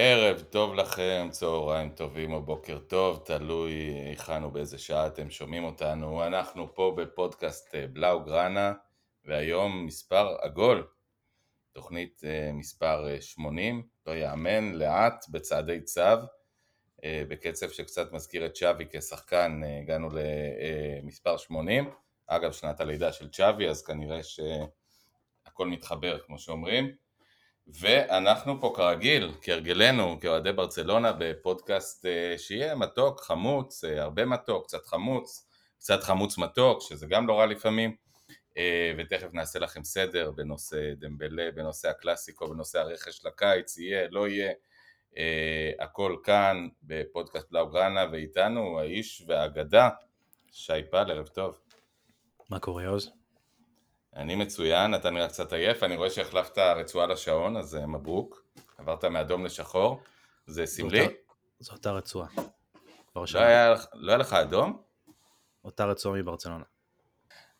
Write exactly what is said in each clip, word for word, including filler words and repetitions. ערב טוב לכם, צהריים טובים או בוקר טוב, תלוי היכן ובאיזה שעה אתם שומעים אותנו. אנחנו פה בפודקאסט בלאו גרנה, והיום מספר עגול, תוכנית מספר שמונים, לא יאמן, לאט, בצעדי צו, בקצב שקצת מזכיר את צ'אבי כשחקן, הגענו למספר שמונים, אגב שנת הלידה של צ'אבי, אז כנראה שהכל מתחבר כמו שאומרים. ואנחנו פה כרגיל, כהרגלנו, כאוהדי ברצלונה, בפודקאסט שיהיה מתוק, חמוץ, הרבה מתוק, קצת חמוץ, קצת חמוץ מתוק, שזה גם לא רע לפעמים, ותכף נעשה לכם סדר בנושא דמבלה, בנושא הקלאסיקו, בנושא הרכש לקיץ, יהיה, לא יהיה, הכל כאן בפודקאסט בלאו גרנה, ואיתנו האיש והאגדה, שי פל, ערב טוב. מה קורה, עוז? אני מצוין, אתה נראה קצת עייף, אני רואה שהחלפת רצועה לשעון, אז מברוק, עברת מאדום לשחור, זה סמלי. זו אותה רצועה. לא היה, לא היה לך אדום? אותה רצועה מברצלונה.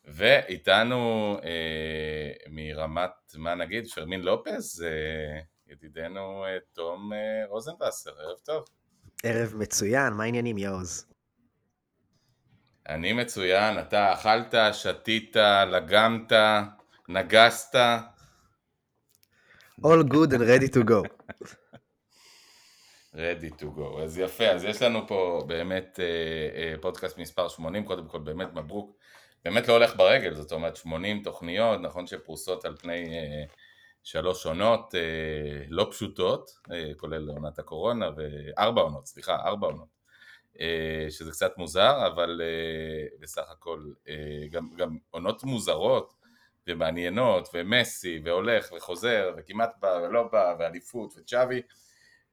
ואיתנו אה, מרמת, מה נגיד, פרמין לופס, אה, ידידנו אה, תום אה, רוזנבסר, ערב טוב. ערב מצוין, מה העניינים יאוז? אני מצוין, אתה אכלת, שתית, לגמת, נגסת. All good and ready to go. ready to go, אז יפה, אז יש לנו פה באמת פודקאסט מספר שמונים, קודם כל באמת מברוק, באמת לא הולך ברגל, זאת אומרת שמונים תוכניות, נכון שפרוסות על פני שלוש עונות לא פשוטות, כולל עונת הקורונה, וארבע עונות, סליחה, ארבע עונות. שזה קצת מוזר, אבל בסך הכל גם, גם עונות מוזרות ומעניינות, ומסי, והולך וחוזר, וכמעט בא ולא בא, ואליפות וצ'אבי,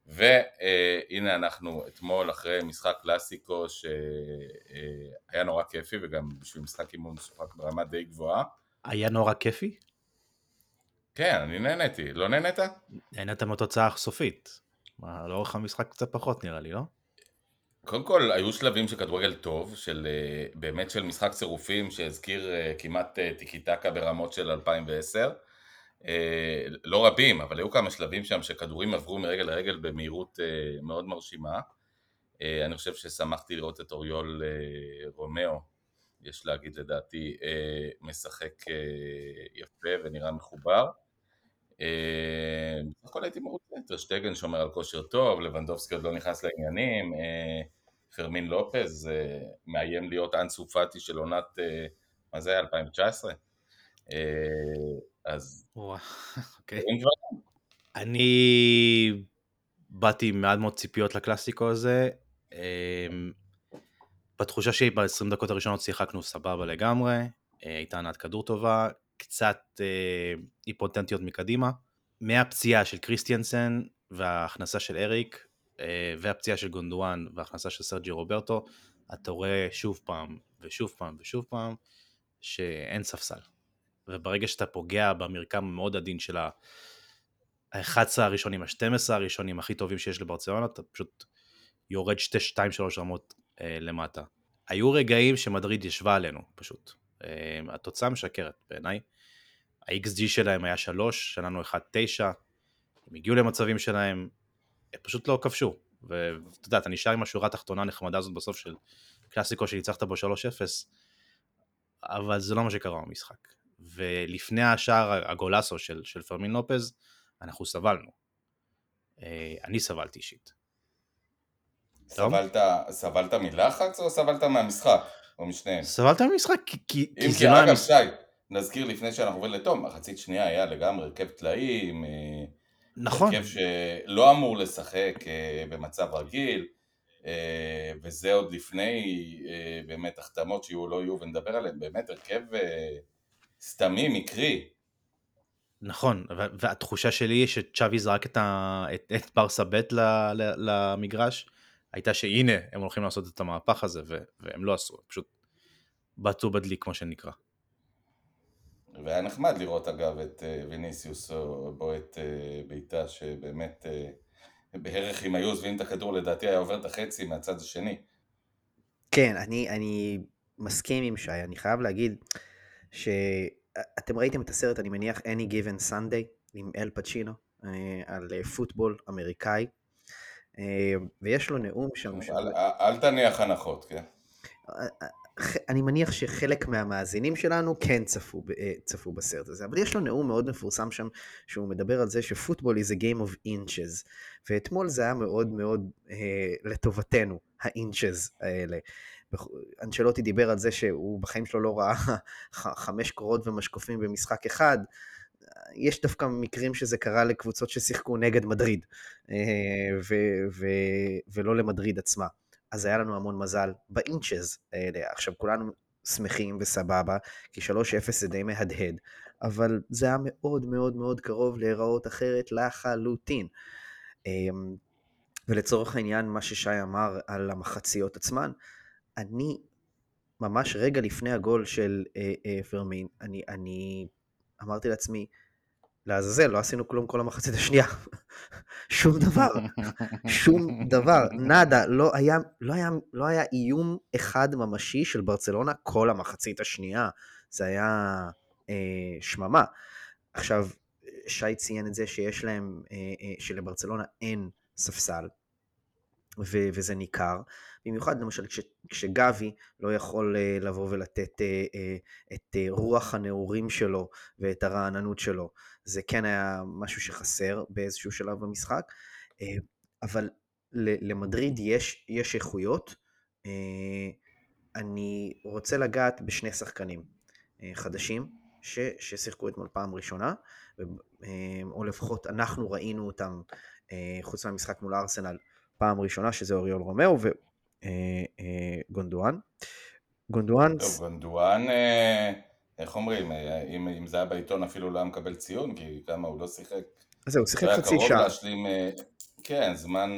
והנה אנחנו אתמול אחרי משחק קלאסיקו שהיה נורא כיפי, וגם בשביל משחק אימון שוחק ברמה די גבוהה. היה נורא כיפי? כן, אני נהניתי. לא נהנת? נהנת מהתוצאה הסופית. מה, לאורך המשחק קצת פחות נראה לי, לא? קודם כל, היו שלבים שכדורגל טוב, של, באמת של משחק צירופים שהזכיר כמעט טיקי-טקה ברמות של אלפיים ועשר. לא רבים, אבל היו כמה שלבים שם שכדורים עברו מרגל לרגל במהירות מאוד מרשימה. אני חושב ששמחתי לראות את אוריול רומאו, יש להגיד לדעתי, משחק יפה ונראה מחובר. בסך הכל הייתי מרוצה, טרשטגן שומר על כושר טוב, לבנדובסקי עוד לא נכנס לעניינים, פרמין לופז מאיים להיות אנסו פאטי של עונת, מה זה היה? אלפיים ותשע עשרה? אז... אני באתי מעט מאוד ציפיות לקלאסיקו הזה, בתחושה שהיא ב-עשרים דקות הראשונות שיחקנו סבבה לגמרי, הייתה ענת כדור טובה, קצת היפותנטיות מקדימה, מהפציעה של קריסטיאנסן וההכנסה של אריק, והפציעה של גונדואן וההכנסה של סרג'י רוברטו, אתה רואה שוב פעם ושוב פעם ושוב פעם שאין ספסל. וברגע שאתה פוגע במרקם מאוד עדין של ה-אחד עשר הראשונים, ה-שתים עשרה הראשונים הכי טובים שיש לברצלונה, אתה פשוט יורד שתיים שלוש רמות למטה. היו רגעים שמדריד ישבה עלינו פשוט. התוצאה משקרת בעיניי. ה-אקס ג'י שלהם היה שלוש, שלנו אחד נקודה תשע, הם הגיעו למצבים שלהם, הם פשוט לא כבשו, ואתה יודע, אתה נשאר עם השורה התחתונה הנחמדה הזאת בסוף של קלאסיקו שניצחת בו שלוש אפס, אבל זה לא מה שקרה במשחק, ולפני השער הגולאסו של, של פרמין לופז, אנחנו סבלנו, אני סבלתי אישית. סבלת, סבלת מלחץ או סבלת מהמשחק, או משניהם? סבלת מהמשחק, כי, כי, כי זה לא היה משחק. נזכיר לפני שאנחנו עוברים לתום, מחצית שנייה היה לגמרי הרכב טלאים, נכון. הרכב שלא אמור לשחק במצב רגיל, וזה עוד לפני באמת החתמות שיהיו לא יהיו, ונדבר עליהם, באמת הרכב סתמי מקרי. נכון, והתחושה שלי היא שצ'אבי זרק את, ה... את, את ברסה בית למגרש, הייתה שהנה הם הולכים לעשות את המהפך הזה, והם לא עשו, פשוט בטו בדלי כמו שנקרא. והיה נחמד לראות אגב את ויניסיוס או את ביתה שבאמת בערך אם היו עוזבים את הכדור לדעתי היה עובר את החצי מהצד השני. כן, אני, אני מסכים עם שי, אני חייב להגיד שאתם ראיתם את הסרט אני מניח Any Given Sunday עם אל פצ'ינו על פוטבול אמריקאי אה, ויש לו נאום שם. ש... אל, אל תניח הנחות, כן? אני מניח שחלק מהמאזינים שלנו כן צפו, צפו בסרט הזה, אבל יש לו נאום מאוד מפורסם שם, שהוא מדבר על זה שפוטבול is a game of inches, ואתמול זה היה מאוד מאוד אה, לטובתנו, האינצ'ז האלה. אנצ'לוטי דיבר על זה שהוא בחיים שלו לא ראה חמש קורות ומשקופים במשחק אחד, יש דווקא מקרים שזה קרה לקבוצות ששיחקו נגד מדריד, ו- ו- ולא למדריד עצמה. אז היה לנו המון מזל באינצ'ז האלה. עכשיו כולנו שמחים וסבבה, כי שלוש אפס זה די מהדהד, אבל זה היה מאוד מאוד מאוד קרוב להיראות אחרת לחלוטין. ולצורך העניין, מה ששי אמר על המחציות עצמן, אני ממש רגע לפני הגול של פרמין, אני... אני אמרתי לעצמי, לעזאזל, לא עשינו כלום כל המחצית השנייה. שום דבר, שום דבר, נאדה, לא היה, לא היה, לא היה איום אחד ממשי של ברצלונה כל המחצית השנייה. זה היה אה, שממה. עכשיו, שי ציין את זה שיש להם, אה, אה, שלברצלונה אין ספסל, ו- וזה ניכר. במיוחד למשל כש- כשגבי לא יכול uh, לבוא ולתת uh, uh, את uh, רוח הנאורים שלו ואת הרעננות שלו, זה כן היה משהו שחסר באיזשהו שלב במשחק, uh, אבל ל- למדריד יש, יש איכויות. uh, אני רוצה לגעת בשני שחקנים uh, חדשים ש- ששיחקו אתמול פעם ראשונה, ו- uh, או לפחות אנחנו ראינו אותם uh, חוץ מהמשחק מול ארסנל פעם ראשונה, שזה אוריול רומאו ו... גונדואן. גונדואן, גונדואן, איך אומרים, אם זה היה בעיתון אפילו לא היה מקבל ציון, כי כמה הוא לא שיחק. אז הוא שיחק חצי שעה. כן, זמן,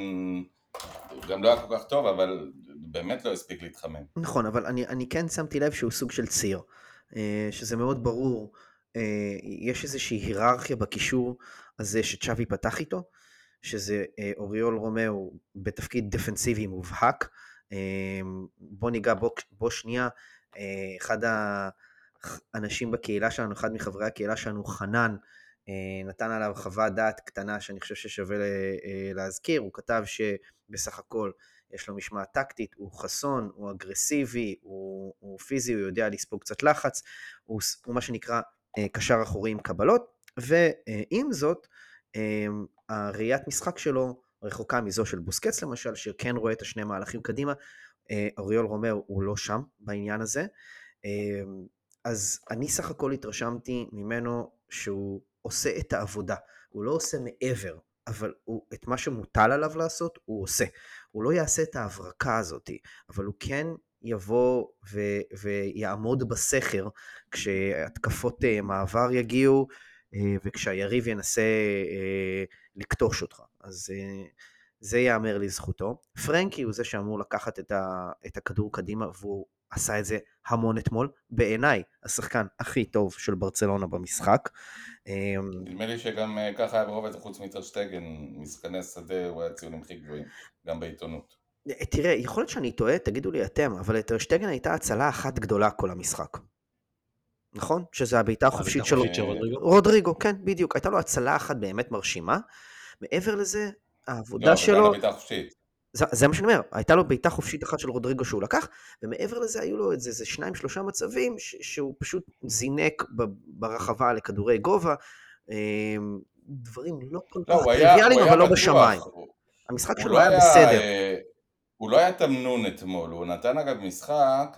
הוא גם לא היה כל כך טוב, אבל באמת לא הספיק להתחמם. נכון, אבל אני כן שמתי לב שהוא סוג של ציר, שזה מאוד ברור, יש איזושהי היררכיה בקישור הזה שצ'אבי פתח איתו, שזה אוריול רומאו בתפקיד דפנסיבי מובהק. בוא ניגע בו, בו שנייה. אחד האנשים בקהילה שלנו, אחד מחברי הקהילה שלנו, חנן, נתן עליו חוות דעת קטנה שאני חושב ששווה להזכיר. הוא כתב שבסך הכל יש לו משמעת טקטית, הוא חסון, הוא אגרסיבי, הוא, הוא פיזי, הוא יודע לספוג קצת לחץ, הוא, הוא מה שנקרא קשר אחורי עם קבלות, ועם זאת, הראיית משחק שלו רחוקה מזו של בוסקץ למשל, שכן רואה את השני מהלכים קדימה. אוריול רומאו הוא לא שם בעניין הזה, אז אני סך הכל התרשמתי ממנו שהוא עושה את העבודה, הוא לא עושה מעבר, אבל הוא, את מה שמוטל עליו לעשות הוא עושה, הוא לא יעשה את ההברקה הזאת, אבל הוא כן יבוא ו- ויעמוד בסכר כשהתקפות מעבר יגיעו, וכשהיריב ינסה לקטוש אותך. אז זה יאמר לזכותו. פרנקי הוא זה שאמור לקחת את הכדור קדימה, והוא עשה את זה המון אתמול. בעיניי, השחקן הכי טוב של ברצלונה במשחק. נדמה לי שגם ככה היה ברוב את חוץ מטרשטגן, משחקני שדה, הוא היה ציונים הכי גבוהים, גם בעיתונות. תראה, יכול להיות שאני טועה, תגידו לי אתם, אבל טרשטגן הייתה הצלה אחת גדולה כל המשחק. נכון? שזה הביתה החופשית של רודריגו, כן, בדיוק. הייתה לו הצלה אחת באמת מרשימה. מעבר לזה, העבודה שלו... זה מה שאני אומר, הייתה לו ביתה חופשית אחת של רודריגו שהוא לקח, ומעבר לזה היו לו איזה שניים, שלושה מצבים שהוא פשוט זינק ברחבה לכדורי גובה, דברים לא כל כך טריוויאליים, אבל לא בשמיים. המשחק שלו היה בסדר. הוא לא היה תמנון אתמול, הוא נתן אגב משחק...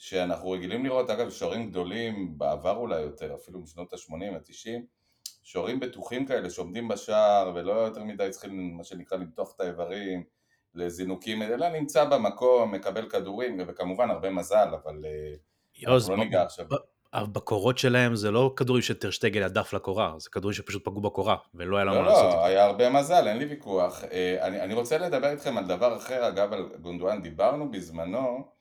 שאנחנו רגילים לראות, אגב, שוערים גדולים, בעבר אולי יותר, אפילו משנות ה-שמונים, ה-תשעים, שוערים בטוחים כאלה, שעומדים בשער, ולא יותר מדי צריכים, מה שנקרא, למתוח את האיברים, לזינוקים, אלא נמצא במקום, מקבל כדורים, וכמובן הרבה מזל, אבל יוז, לא ב- ניגע עכשיו. ב- בקורות שלהם זה לא כדורים שטרשטגן הדף לקורה, זה כדורים שפשוט פגעו בקורה, ולא היה למה לא, לעשות. לא, לא, היה הרבה מזל, אין לי ויכוח. אני, אני רוצה לדבר איתכם על דבר אחר, אגב, על גונדואן, דיברנו בזמנו,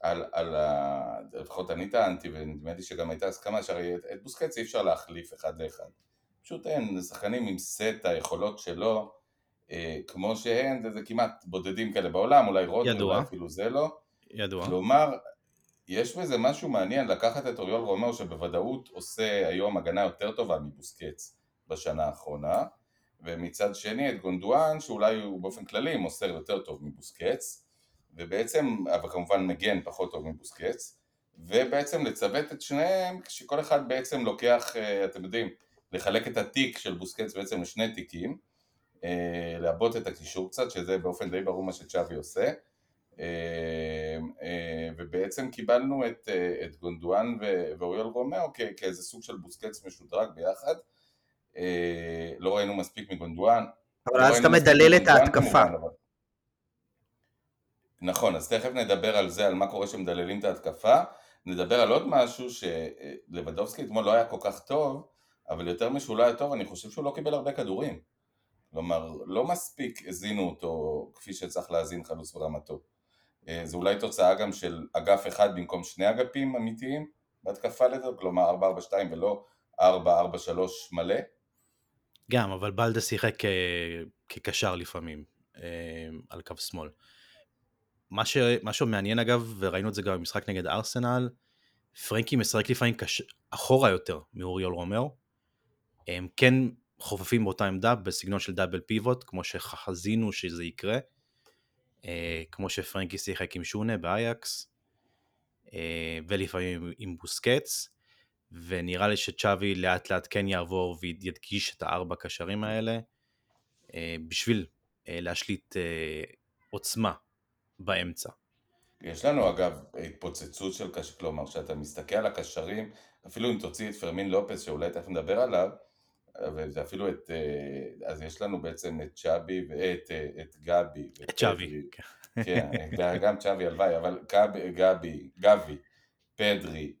על, על ה... לפחות אני טענתי, ונדמה לי שגם הייתה הסכמה, שהרי את בוסקץ אי אפשר להחליף אחד לאחד. פשוט אין, שחקנים עם סט היכולות שלו, אה, כמו שהן, זה, זה כמעט בודדים כאלה בעולם, אולי רודר, אולי אפילו זה לא. ידוע. כלומר, יש בזה משהו מעניין, לקחת את אוריול רומאו, שבוודאות עושה היום הגנה יותר טובה מבוסקץ בשנה האחרונה, ומצד שני את גונדואן, שאולי הוא באופן כללי מוסר יותר טוב מבוסקץ, ובעצם, אבל כמובן מגן פחות טוב מבוסקץ, ובעצם לצוות את שניהם, שכל אחד בעצם לוקח, אתם יודעים, לחלק את התיק של בוסקץ בעצם לשני תיקים, להבות את הקישור קצת, שזה באופן די ברור מה שצ'אבי עושה, ובעצם קיבלנו את, את גונדואן ואוריול רומאו כאיזה סוג של בוסקץ משודרג ביחד, לא ראינו מספיק מגונדואן. אבל אז אתה מדלל את ההתקפה. נכון, אז תכף נדבר על זה, על מה קורה שמדללים את ההתקפה, נדבר על עוד משהו שלבדובסקי אתמול לא היה כל כך טוב, אבל יותר משהו לא היה טוב, אני חושב שהוא לא קיבל הרבה כדורים. כלומר, לא מספיק הזינו אותו כפי שצריך להזין חלוץ ברמתו. זה אולי תוצאה גם של אגף אחד במקום שני אגפים אמיתיים בהתקפה לדבר, כלומר ארבע ארבע שתיים ולא ארבע ארבע שלוש מלא. גם, אבל בלדה שיחק כקשר לפעמים על קו שמאל. מה ש... מה שמעניין אגב, וראינו את זה גם במשחק נגד ארסנל, פרנקי משחק לפעמים קש... אחורה יותר מאוריול רומאו, הם כן חופפים באותה עמדה בסגנון של דאבל פיבוט, כמו שחזינו שזה יקרה, כמו שפרנקי שיחק עם שונה באייקס, ולפעמים עם בוסקץ, ונראה לי שצ'אבי לאט לאט כן יעבור וידגיש את הארבע קשרים האלה, בשביל להשליט עוצמה באמצע. יש לנו אגב התפוצצות של קשר, כלומר שאתה מסתכל על הקשרים, אפילו אם תוציא את פרמין לופס שאולי תכף נדבר עליו, ואפילו את, אז יש לנו בעצם את צ'אבי ואת את גבי. את צ'אבי. כן, גם צ'אבי הלוואי, אבל גבי, גבי, פדרי,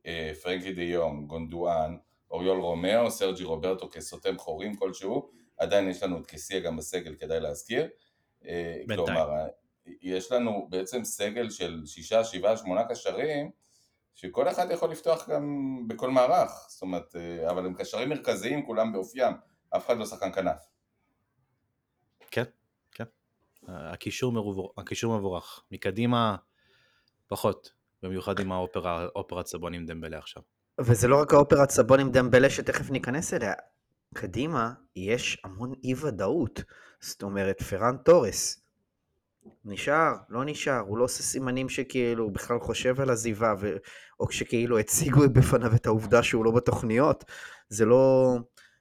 פרנקי דה יום, גונדואן, אוריול רומאו, סרג'י רוברטו כסותם חורים כלשהו, עדיין יש לנו את קסיה גם בסגל, כדאי להזכיר. כלומר, יש לנו בעצם סגל של שישה, שבעה, שמונה קשרים, שכל אחד יכול לפתוח גם בכל מערך, זאת אומרת, אבל הם קשרים מרכזיים, כולם באופיים, אף אחד לא שחקן כנף. כן, כן. הקישור מרוב... הקישור מבורך, מקדימה פחות, במיוחד עם האופרת סבון עם דמבלה עכשיו. וזה לא רק האופרת סבון עם דמבלה שתכף ניכנס אליה, קדימה יש המון אי ודאות, זאת אומרת, פרן טורס, נשאר, לא נשאר, הוא לא עושה סימנים שכאילו הוא בכלל חושב על הזיבה, ו... או שכאילו הציגו בפניו את העובדה שהוא לא בתוכניות, זה לא,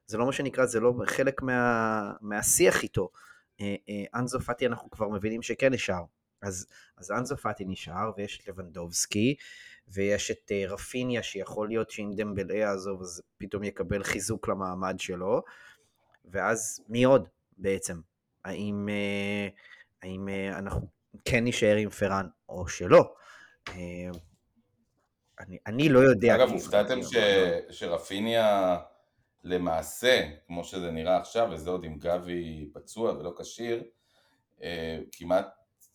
זה לא מה שנקרא, זה לא חלק מה, מהשיח איתו. אה, אה, אנזו פאטי אנחנו כבר מבינים שכן נשאר, אז, אז אנזו פאטי נשאר, ויש את לבנדובסקי, ויש את אה, רפיניה שיכול להיות שאם דמבלה עזוב, אז פתאום יקבל חיזוק למעמד שלו, ואז מי עוד בעצם? האם... אה, האם אנחנו כן נשאר עם פרן או שלא, אני, אני לא יודע. אגב, הופתעתם ש... שרפיניה למעשה, כמו שזה נראה עכשיו, וזה עוד עם גבי פצוע ולא קשיר, כמעט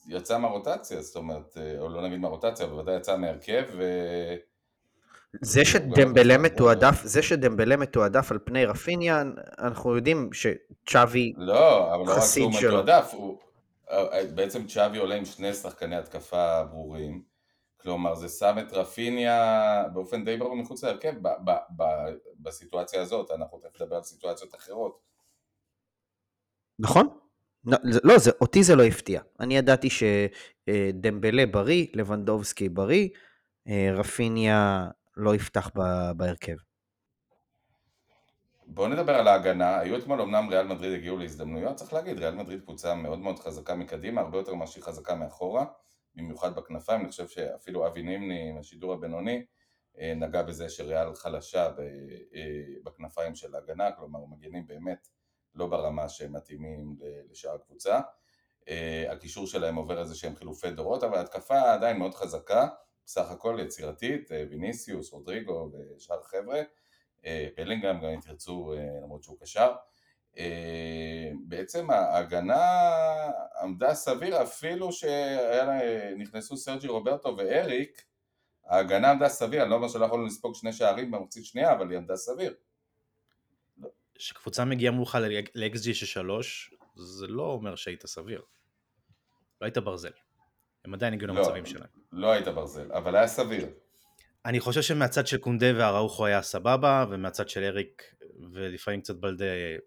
יצא מהרוטציה, זאת אומרת, או לא נגיד מהרוטציה, אבל ודאי יצא מהרכב. ו... זה שדמבלה מתועדף, זה שדמבלה מתועדף על פני רפיניה, אנחנו יודעים שצ'אבי לא, אבל לא רק שהוא מתועדף, הוא... בעצם צ'אבי עולה עם שני שחקני התקפה ברורים, כלומר זה שם את רפיניה באופן די ברור מחוץ להרכב ב- ב- ב- בסיטואציה הזאת, אנחנו תכף לדבר על סיטואציות אחרות. נכון? לא, לא זה, אותי זה לא הפתיע, אני ידעתי שדמבלה בריא, לבנדובסקי בריא, רפיניה לא יפתח ב- בהרכב. בואו נדבר על ההגנה, היו אתמול אמנם ריאל מדריד הגיעו להזדמנויות, צריך להגיד, ריאל מדריד קבוצה מאוד מאוד חזקה מקדימה, הרבה יותר מה שהיא חזקה מאחורה, במיוחד בכנפיים, אני חושב שאפילו אבי נימני, השידור הבינוני, נגע בזה שריאל חלשה בכנפיים של ההגנה, כלומר מגנים באמת לא ברמה שהם מתאימים לשאר הקבוצה, הקישור שלהם עובר איזה שהם חילופי דורות, אבל התקפה עדיין מאוד חזקה, בסך הכל יצירתית, ויניסיוס, רודריגו ושאר החבר'ה, פלינגהם גם אם תרצו, למרות שהוא קשר, בעצם ההגנה עמדה סביר, אפילו שנכנסו סרג'י רוברטו ואריק, ההגנה עמדה סביר, אני לא אומר שלא יכולנו לספוג שני שערים במחצית שנייה, אבל היא עמדה סביר. כשקבוצה מגיעה מולך ל-אקס ג'י של שלוש, זה לא אומר שהיית סביר, לא היית ברזל, הם עדיין הגיעו למצבים שלהם. לא היית ברזל, אבל היה סביר. אני חושב שמהצד של קונדה והראוכו היה סבבה, ומהצד של אריק ולפעמים קצת בלדה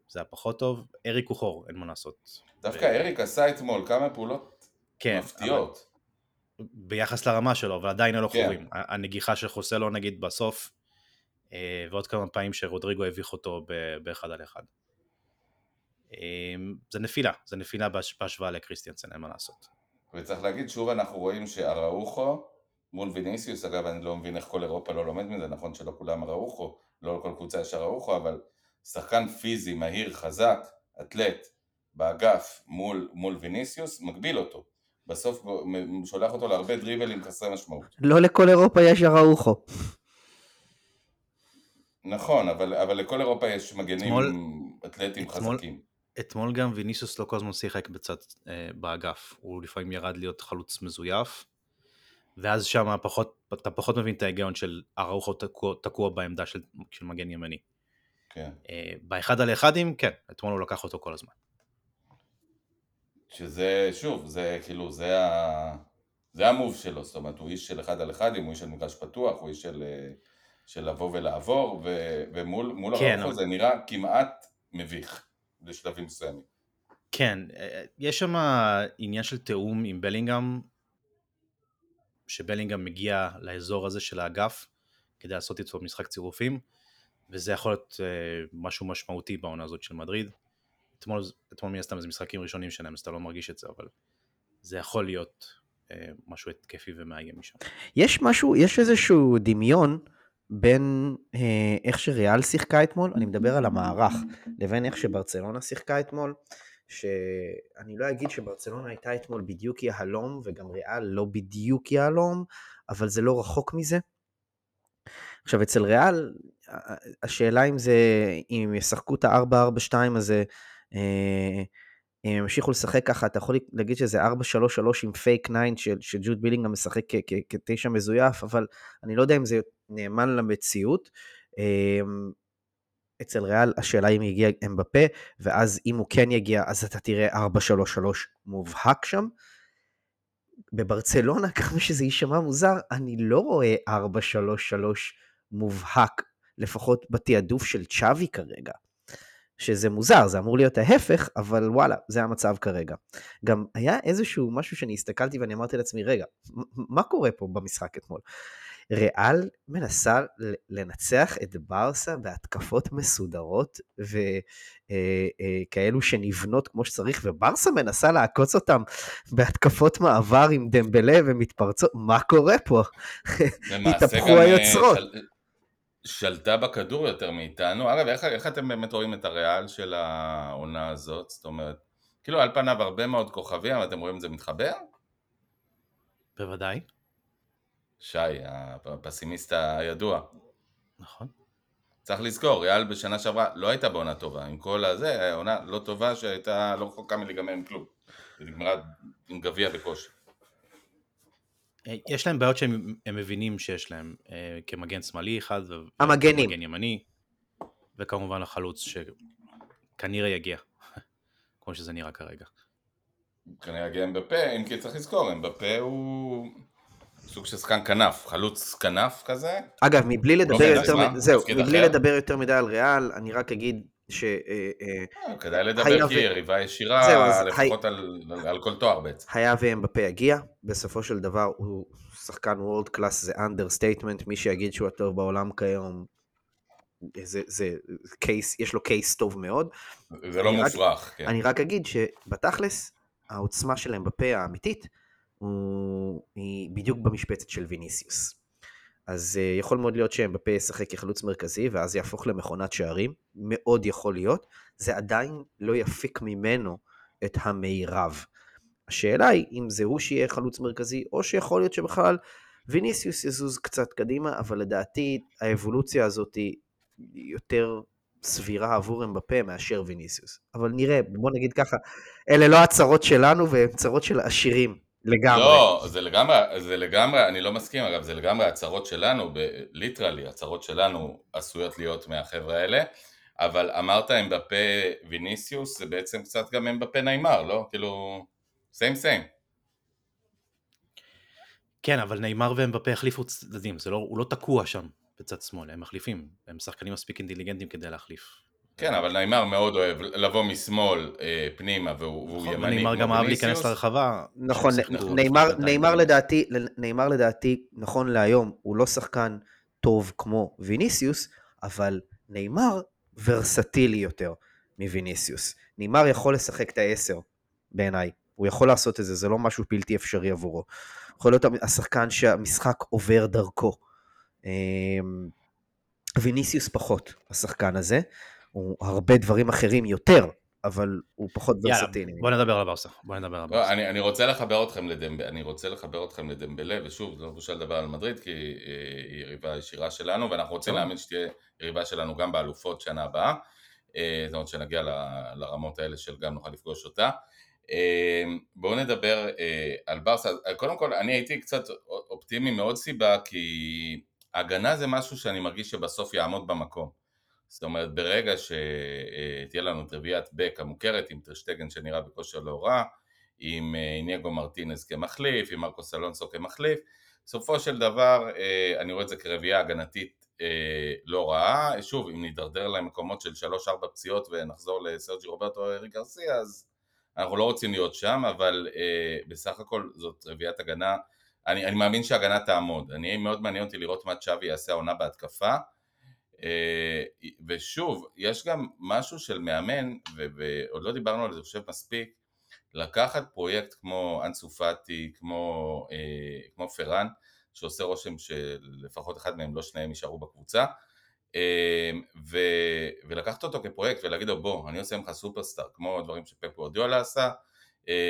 זה היה פחות טוב. אריק הוא חור, אין מה לעשות. דווקא אריק עשה אתמול כמה פעולות מפתיעות. ביחס לרמה שלו, אבל עדיין לא חורים. הנגיחה של חוסלו נגיד בסוף, ועוד כמה פעמים שרודריגו הביך אותו באחד על אחד. זה נפילה, זה נפילה בהשוואה לקריסטיאנסן, אין מה לעשות. וצריך להגיד שוב, אנחנו רואים שהראוכו, מול ויניסיוס, אגב, אני לא מבין איך כל אירופה לא לומד מזה, נכון שלא כולם ראוכו, לא כל קבוצה יש ראוכו, אבל שחקן פיזי, מהיר, חזק, אתלט, באגף, מול, מול ויניסיוס, מגביל אותו. בסוף שולח אותו להרבה דריבלים חסרי משמעות. לא לכל אירופה יש ראוכו. נכון, אבל, אבל לכל אירופה יש מגנים אתלטים חזקים. אתמול גם ויניסיוס לא כל הזמן שיחק בצד, אה, באגף, הוא לפעמים ירד להיות חלוץ מזויף, ואז שם פחות, אתה פחות מבין את ההיגיון של הראוכו תקוע, תקוע בעמדה של, של מגן ימני. כן. אה, באחד על האחדים, כן, אתמול הוא לקח אותו כל הזמן. שזה, שוב, זה כאילו, זה, ה, זה המוב שלו, זאת אומרת, הוא איש של אחד על האחדים, הוא איש של מגרש פתוח, הוא איש של, של לבוא ולעבור, ו, ומול מול כן, הראוכו אבל... זה נראה כמעט מביך. לשלבים מסוימים. כן, יש שם עניין של תיאום עם בלינגאם, שבלינגאם מגיע לאזור הזה של האגף, כדי לעשות איתו משחק צירופים, וזה יכול להיות משהו משמעותי בעונה הזאת של מדריד. אתמול, אתמול מן הסתם, זה משחקים ראשונים שלהם, אז אתה לא מרגיש את זה, אבל זה יכול להיות משהו התקפי ומאיים משם. יש משהו, יש איזשהו דמיון, בין איך שריאל שיחקה אתמול, אני מדבר על המערך, לבין איך שברצלונה שיחקה אתמול, שאני לא אגיד שברצלונה הייתה אתמול בדיוק יהלום, וגם ריאל לא בדיוק יהלום, אבל זה לא רחוק מזה. עכשיו אצל ריאל, השאלה אם זה, אם ישחקו את ה-ארבע ארבע שתיים הזה, אם ימשיכו לשחק ככה, אתה יכול להגיד שזה ארבע שלוש שלוש עם פייק תשע, שג'וד בילינגאם משחק כתשע מזויף, אבל אני לא יודע אם זה נאמן למציאות. אצל ריאל השאלה אם יגיע אמבפה, ואז אם הוא כן יגיע, אז אתה תראה ארבע שלוש שלוש מובהק שם. בברצלונה, כמה שזה יישמע מוזר, אני לא רואה ארבע שלוש שלוש מובהק, לפחות בתיעדוף של צ'אבי כרגע. שזה מוזר, זה אמור להיות ההפך, אבל וואלה, זה המצב כרגע. גם היה איזשהו משהו שאני הסתכלתי ואני אמרתי לעצמי, רגע, מה קורה פה במשחק אתמול? ריאל מנסה לנצח את ברסה בהתקפות מסודרות, וכאלו שנבנות כמו שצריך, וברסה מנסה לעקוץ אותם בהתקפות מעבר עם דמבלה ומתפרצות, מה קורה פה? התהפכו היוצרות. שלטה בכדור יותר מאיתנו. אגב, איך, איך אתם באמת רואים את הריאל של העונה הזאת? זאת אומרת, כאילו על פניו הרבה מאוד כוכבים, אתם רואים את זה מתחבר? בוודאי. שי, הפסימיסט הידוע. נכון. צריך לזכור, ריאל בשנה שעברה לא הייתה בעונה טובה, עם כל הזה, העונה לא טובה שהייתה לא רחוקה מלגמר עם כלום. היא נגמרה עם גביע בקושי. יש להם בעיות שהם מבינים שיש להם, כמגן שמאלי אחד, המגנים. ומגן ימני, וכמובן החלוץ שכנראה יגיע, כמו שזה נראה כרגע. כנראה יגיע אמבפה, אם כי צריך לזכור, אמבפה הוא סוג של שחקן כנף, חלוץ כנף כזה. אגב, מבלי לדבר יותר מדי, זהו, מבלי לדבר יותר מדי על ריאל, אני רק אגיד ש... כדאי לדבר כי יריבה ישירה לפחות על כל תואר בעצם. היה ואמבפה יגיע, בסופו של דבר הוא שחקן וורלד קלאס, זה אנדרסטייטמנט, מי שיגיד שהוא הטוב בעולם כיום, יש לו קייס טוב מאוד. זה לא מופרך. אני רק אגיד שבתכלס, העוצמה של אמבפה האמיתית, היא בדיוק במשבצת של ויניסיוס. אז יכול מאוד להיות שאמבפה ישחק כחלוץ מרכזי, ואז יהפוך למכונת שערים, מאוד יכול להיות, זה עדיין לא יפיק ממנו את המירב. השאלה היא אם זה הוא שיהיה חלוץ מרכזי, או שיכול להיות שבכלל ויניסיוס יזוז קצת קדימה, אבל לדעתי האבולוציה הזאת היא יותר סבירה עבור אמבפה מאשר ויניסיוס. אבל נראה, בוא נגיד ככה, אלה לא הצרות שלנו, והן צרות של עשירים. לגמרי. לא, זה לגמרי, זה לגמרי, אני לא מסכים, אגב, זה לגמרי הצרות שלנו, ליטרלי, הצרות שלנו עשויות להיות מהחבר'ה האלה, אבל אמרת אמבפה ויניסיוס, זה בעצם קצת גם אמבפה ניימר, לא? כאילו, same same. כן, אבל ניימר ואמבפה החליפו צדדים, זה לא, הוא לא תקוע שם בצד שמאל, הם מחליפים, הם שחקנים מספיק אינטליגנטים כדי להחליף. כן, אבל ניימר מאוד אוהב לבוא משמאל פנימה, והוא ימני. ניימר גם אהב להיכנס לרחבה. נכון, ניימר לדעתי, נכון להיום, הוא לא שחקן טוב כמו ויניסיוס, אבל ניימר ורסטילי יותר מוויניסיוס. ניימר יכול לשחק את העשר, בעיניי. הוא יכול לעשות את זה, זה לא משהו בלתי אפשרי עבורו. יכול להיות השחקן שהמשחק עובר דרכו. ויניסיוס פחות, השחקן הזה. הוא הרבה דברים אחרים יותר, אבל הוא פחות ורסטילי. בוא נדבר על ברסה. בוא נדבר על ברסה. אני רוצה לחבר אתכם לדמבלה, אני רוצה לחבר אתכם לדמבלה, ושוב, לא רוצה לדבר על מדריד, כי היא יריבה ישירה שלנו, ואנחנו רוצים להאמין שתהיה יריבה שלנו גם באלופות שנה הבאה, זאת אומרת שנגיע לרמות האלה של גם נוכל לפגוש אותה. בואו נדבר על ברסה. קודם כל, אני הייתי קצת אופטימי מאוד סיבה, כי הגנה זה משהו שאני מרגיש שבסוף יעמוד במקום. זאת אומרת, ברגע שתהיה לנו את רביעת בק המוכרת, עם טרשטגן שנראה בכושר לא רע, עם איניגו מרטינז כמחליף, עם מרקוס אלונסו כמחליף, סופו של דבר, אני רואה את זה כרביעה הגנתית לא רעה, שוב, אם נדרדר להם מקומות של שלוש ארבע פציעות ונחזור לסרג'י רוברטו ארי גרסיה, אז אנחנו לא רוצים להיות שם, אבל בסך הכל זאת רביעת הגנה, אני, אני מאמין שההגנה תעמוד, אני מאוד מעניין אותי לראות מה צ'אבי יעשה העונה בהתקפה, ושוב, יש גם משהו של מאמן, ועוד לא דיברנו על זה, חושב מספיק, לקחת פרויקט כמו אנסופטי, כמו, כמו פרן, שעושה רושם שלפחות אחד מהם, לא שניהם יישארו בקבוצה, ו, ולקחת אותו כפרויקט ולהגיד לו, בוא, אני עושה ממך סופרסטאר, כמו דברים שפפ גוארדיולה עשה,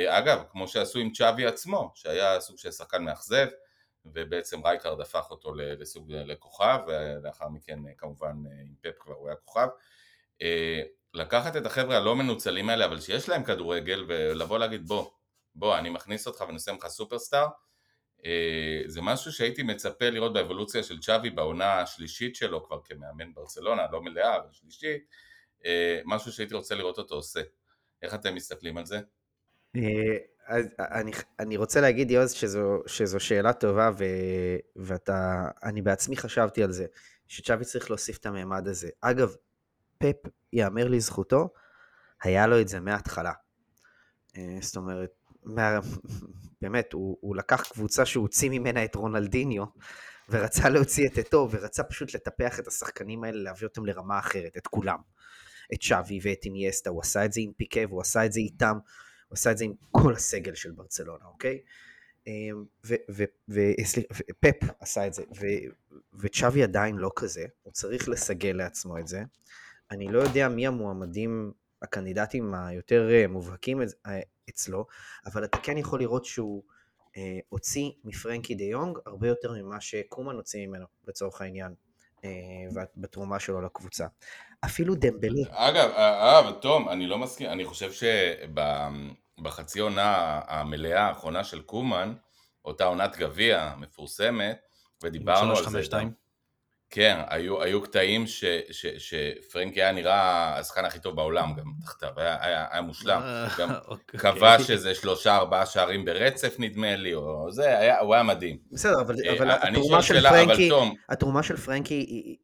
אגב, כמו שעשו עם צ'אבי עצמו, שהיה סוג של שחקן מאכזב, ובעצם רייקארד הפך אותו לסוג לכוכב, ולאחר מכן כמובן עם פפ כבר הוא היה כוכב. לקחת את החבר'ה הלא מנוצלים האלה, אבל שיש להם כדורגל, ולבוא להגיד בוא, בוא, אני מכניס אותך ונושא ממך סופרסטאר, זה משהו שהייתי מצפה לראות באבולוציה של צ'אבי, בעונה השלישית שלו כבר כמאמן ברצלונה, לא מלאה, אבל שלישית, משהו שהייתי רוצה לראות אותו עושה. איך אתם מסתכלים על זה? אז אני, אני רוצה להגיד, יוז, שזו, שזו שאלה טובה, ו, ואתה, אני בעצמי חשבתי על זה, שצ'אבי צריך להוסיף את המעמד הזה. אגב, פפ, יאמר לזכותו, היה לו את זה מההתחלה. זאת אומרת, מה, באמת, הוא, הוא לקח קבוצה שהוציא ממנה את רונלדיניו, ורצה להוציא את אתו, ורצה פשוט לטפח את השחקנים האלה, להביא אותם לרמה אחרת, את כולם. את צ'אבי ואת אינייסטה, הוא עשה את זה עם פיקה, והוא עשה את זה איתם, הוא עשה את זה עם כל הסגל של ברצלונה, אוקיי? ופפ עשה את זה, וצ'אבי עדיין לא כזה, הוא צריך לסגל לעצמו את זה. אני לא יודע מי המועמדים, הקנדידטים היותר מובהקים אצלו, אבל אתה כן יכול לראות שהוא הוציא מפרנקי דה יונג, הרבה יותר ממה שקומן הוציא ממנו, לצורך העניין. בתרומה שלו לקבוצה. אפילו דמבלי. אגב, אגב, תום, אני לא מסכים, אני חושב שבחצי עונה המלאה האחרונה של קומן, אותה עונת גביע מפורסמת, ודיברנו על זה. כן, היו, היו קטעים ש, ש, שפרנקי היה נראה השחקן הכי טוב בעולם גם תחתיו, היה, היה, היה מושלם, גם קבע שזה שלושה ארבעה שערים ברצף נדמה לי, או זה, היה, הוא היה מדהים. בסדר, אבל, אבל התרומה של שאלה, פרנקי, אבל, התרומה של פרנקי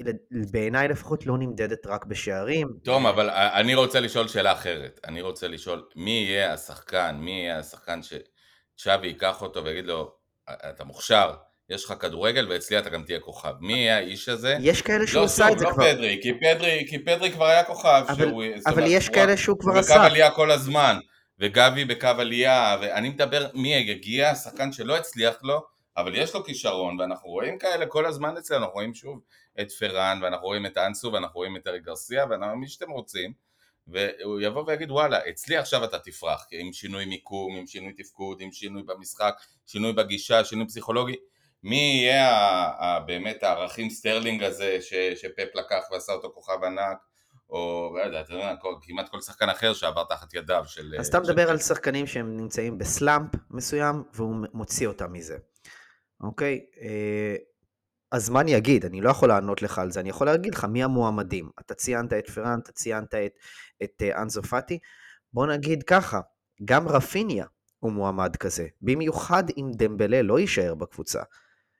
בעיניי לפחות לא נמדדת רק בשערים. תום, אבל אני רוצה לשאול שאלה אחרת, אני רוצה לשאול מי יהיה השחקן, מי יהיה השחקן שצ'אבי ייקח אותו ויגיד לו, אתה מוכשר, יש לך כדורגל, ואצלי אתה גם תהיה כוכב. מי היה האיש הזה? יש כאלה שהוא עשה את זה כבר. לא פדרי, כי פדרי, כי פדרי כבר היה כוכב. אבל יש כאלה שהוא כבר עשה. בקו עלייה כל הזמן, וגבי בקו עלייה, ואני מדבר מי הגיע, השחקן שלא הצליח לו, אבל יש לו כישרון, ואנחנו רואים כאלה כל הזמן אצלנו, אנחנו רואים שוב את פרן, ואנחנו רואים את אנסו, ואנחנו רואים את ארי גרסיה, ומי שאתם רוצים, והוא יבוא ויגיד, וואלה, אצלי עכשיו אתה תפרח, עם שינוי מיקום, עם שינוי תפקוד, עם שינוי במשחק, שינוי בגישה, שינוי פסיכולוגי. מי יהיה באמת הערכים סטרלינג הזה שפפ לקח ועשה אותו כוכב ענק, או כמעט כל שחקן אחר שעבר תחת ידיו של... אז אתה מדבר על שחקנים שהם נמצאים בסלאמפ מסוים, והוא מוציא אותם מזה. אוקיי? אז מה אני אגיד? אני לא יכול לענות לך על זה, אני יכול להגיד לך מי המועמדים. אתה ציינת את פרן, אתה ציינת את אנזו פאטי. בוא נגיד ככה, גם רפיניה הוא מועמד כזה, במיוחד אם דמבלה לא יישאר בקבוצה.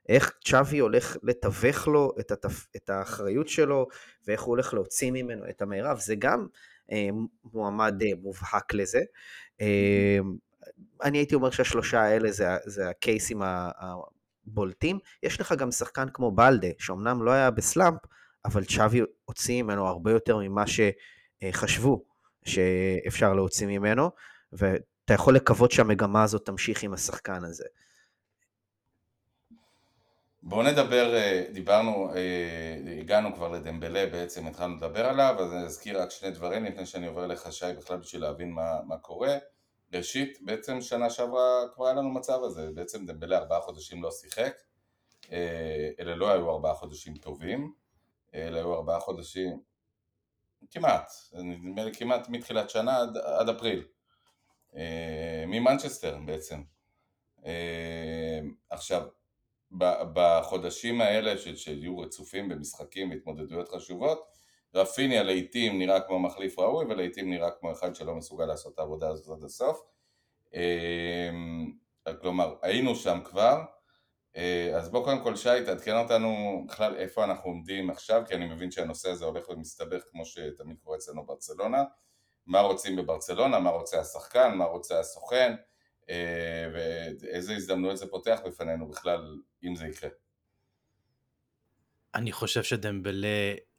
איך צ'אבי הולך לתווך לו את, התפ... את האחריות שלו, ואיך הוא הולך להוציא ממנו את המערב, זה גם אה, מועמד אה, מובהק לזה. אה, אני הייתי אומר שהשלושה האלה זה, זה הקייסים הבולטים. יש לך גם שחקן כמו בלדה, שאומנם לא היה בסלאמפ, אבל צ'אבי הוציא ממנו הרבה יותר ממה שחשבו שאפשר להוציא ממנו, ואתה יכול לקוות שהמגמה הזאת תמשיך עם השחקן הזה. בואו נדבר, דיברנו, הגענו כבר לדמבלה, בעצם התחלנו לדבר עליו, אז אני אזכיר רק שני דברים לפני שאני עובר לך, שי, בכלל בשביל להבין מה, מה קורה. ראשית, בעצם שנה שעברה כבר היה לנו מצב הזה, בעצם דמבלה ארבעה חודשים לא שיחק, אלה לא היו ארבעה חודשים טובים, אלה היו ארבעה חודשים, כמעט, נדמה לי כמעט מתחילת שנה עד, עד אפריל, ממנצ'סטר בעצם. עכשיו, בחודשים האלה שיהיו רצופים במשחקים והתמודדויות חשובות, רפיניה לעתים נראה כמו מחליף ראוי, ולעתים נראה כמו אחד שלא מסוגל לעשות את העבודה הזאת עד הסוף. כלומר, היינו שם כבר, אז בוא קודם כל שי, תעדכן אותנו בכלל איפה אנחנו עומדים עכשיו, כי אני מבין שהנושא הזה הולך ומסתבך כמו שתמיד קורה אצלנו ברצלונה. מה רוצים בברצלונה, מה רוצה השחקן, מה רוצה הסוכן, ואיזה הזדמנויות זה פותח בפנינו בכלל, אם זה יקרה. אני חושב שדמבלה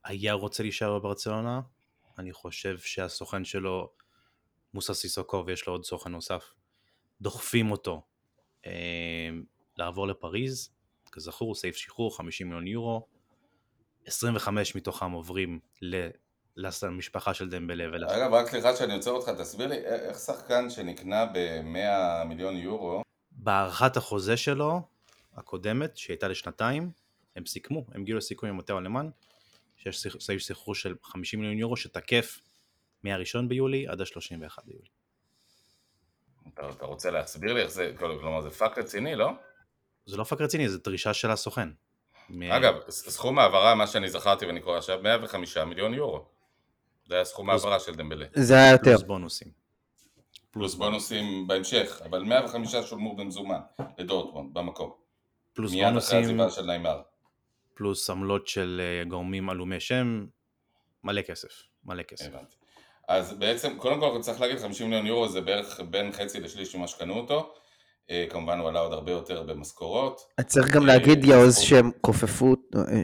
היה רוצה להישאר בברצלונה, אני חושב שהסוכן שלו, מוסה סיסוקו, ויש לו עוד סוכן נוסף, דוחפים אותו אה, לעבור לפריז, כזכור, סעיף שחרור, חמישים מיליון יורו, עשרים וחמישה מתוכם עוברים למשפחה של דמבלה. ולאחר. אגב, רק סליחה שאני יוצא אותך, תסביר לי, איך שחקן שנקנה ב-מאה מיליון יורו? בהערכת החוזה שלו, הקודמת, שהייתה לשנתיים, הם סיכמו, הם גילו לסיכום עם מוטאו אלמן, שיש סעיף שחרור של חמישים מיליון יורו שתקף מהראשון ביולי עד השלושים ואחד ביולי. אתה, אתה רוצה להסביר לי איך זה, כלומר זה פאק רציני, לא? זה לא פאק רציני, זה דרישה של הסוכן. אגב, מ... סכום העברה, מה שאני זכרתי ואני קורא עכשיו, מאה וחמישה מיליון יורו. זה היה סכום העברה של דמבלה. זה היה יותר. פלוס בונוסים. פלוס בונוסים בהמשך, אבל מאה וחמישה שולמו במזומן לדורטמונד, במקום. פלוס מיד בונוסים. מיד אחרי הזיבה של ניימאר. פלוס עמלות של גורמים עלומי שם, מלא כסף, מלא כסף. הבנתי. אז בעצם, קודם כל, צריך להגיד, חמישים מיליון יורו זה בערך בין חצי לשליש ממה שקנו אותו, כמובן הוא עלה עוד הרבה יותר במשכורות. צריך גם להגיד, יאוז,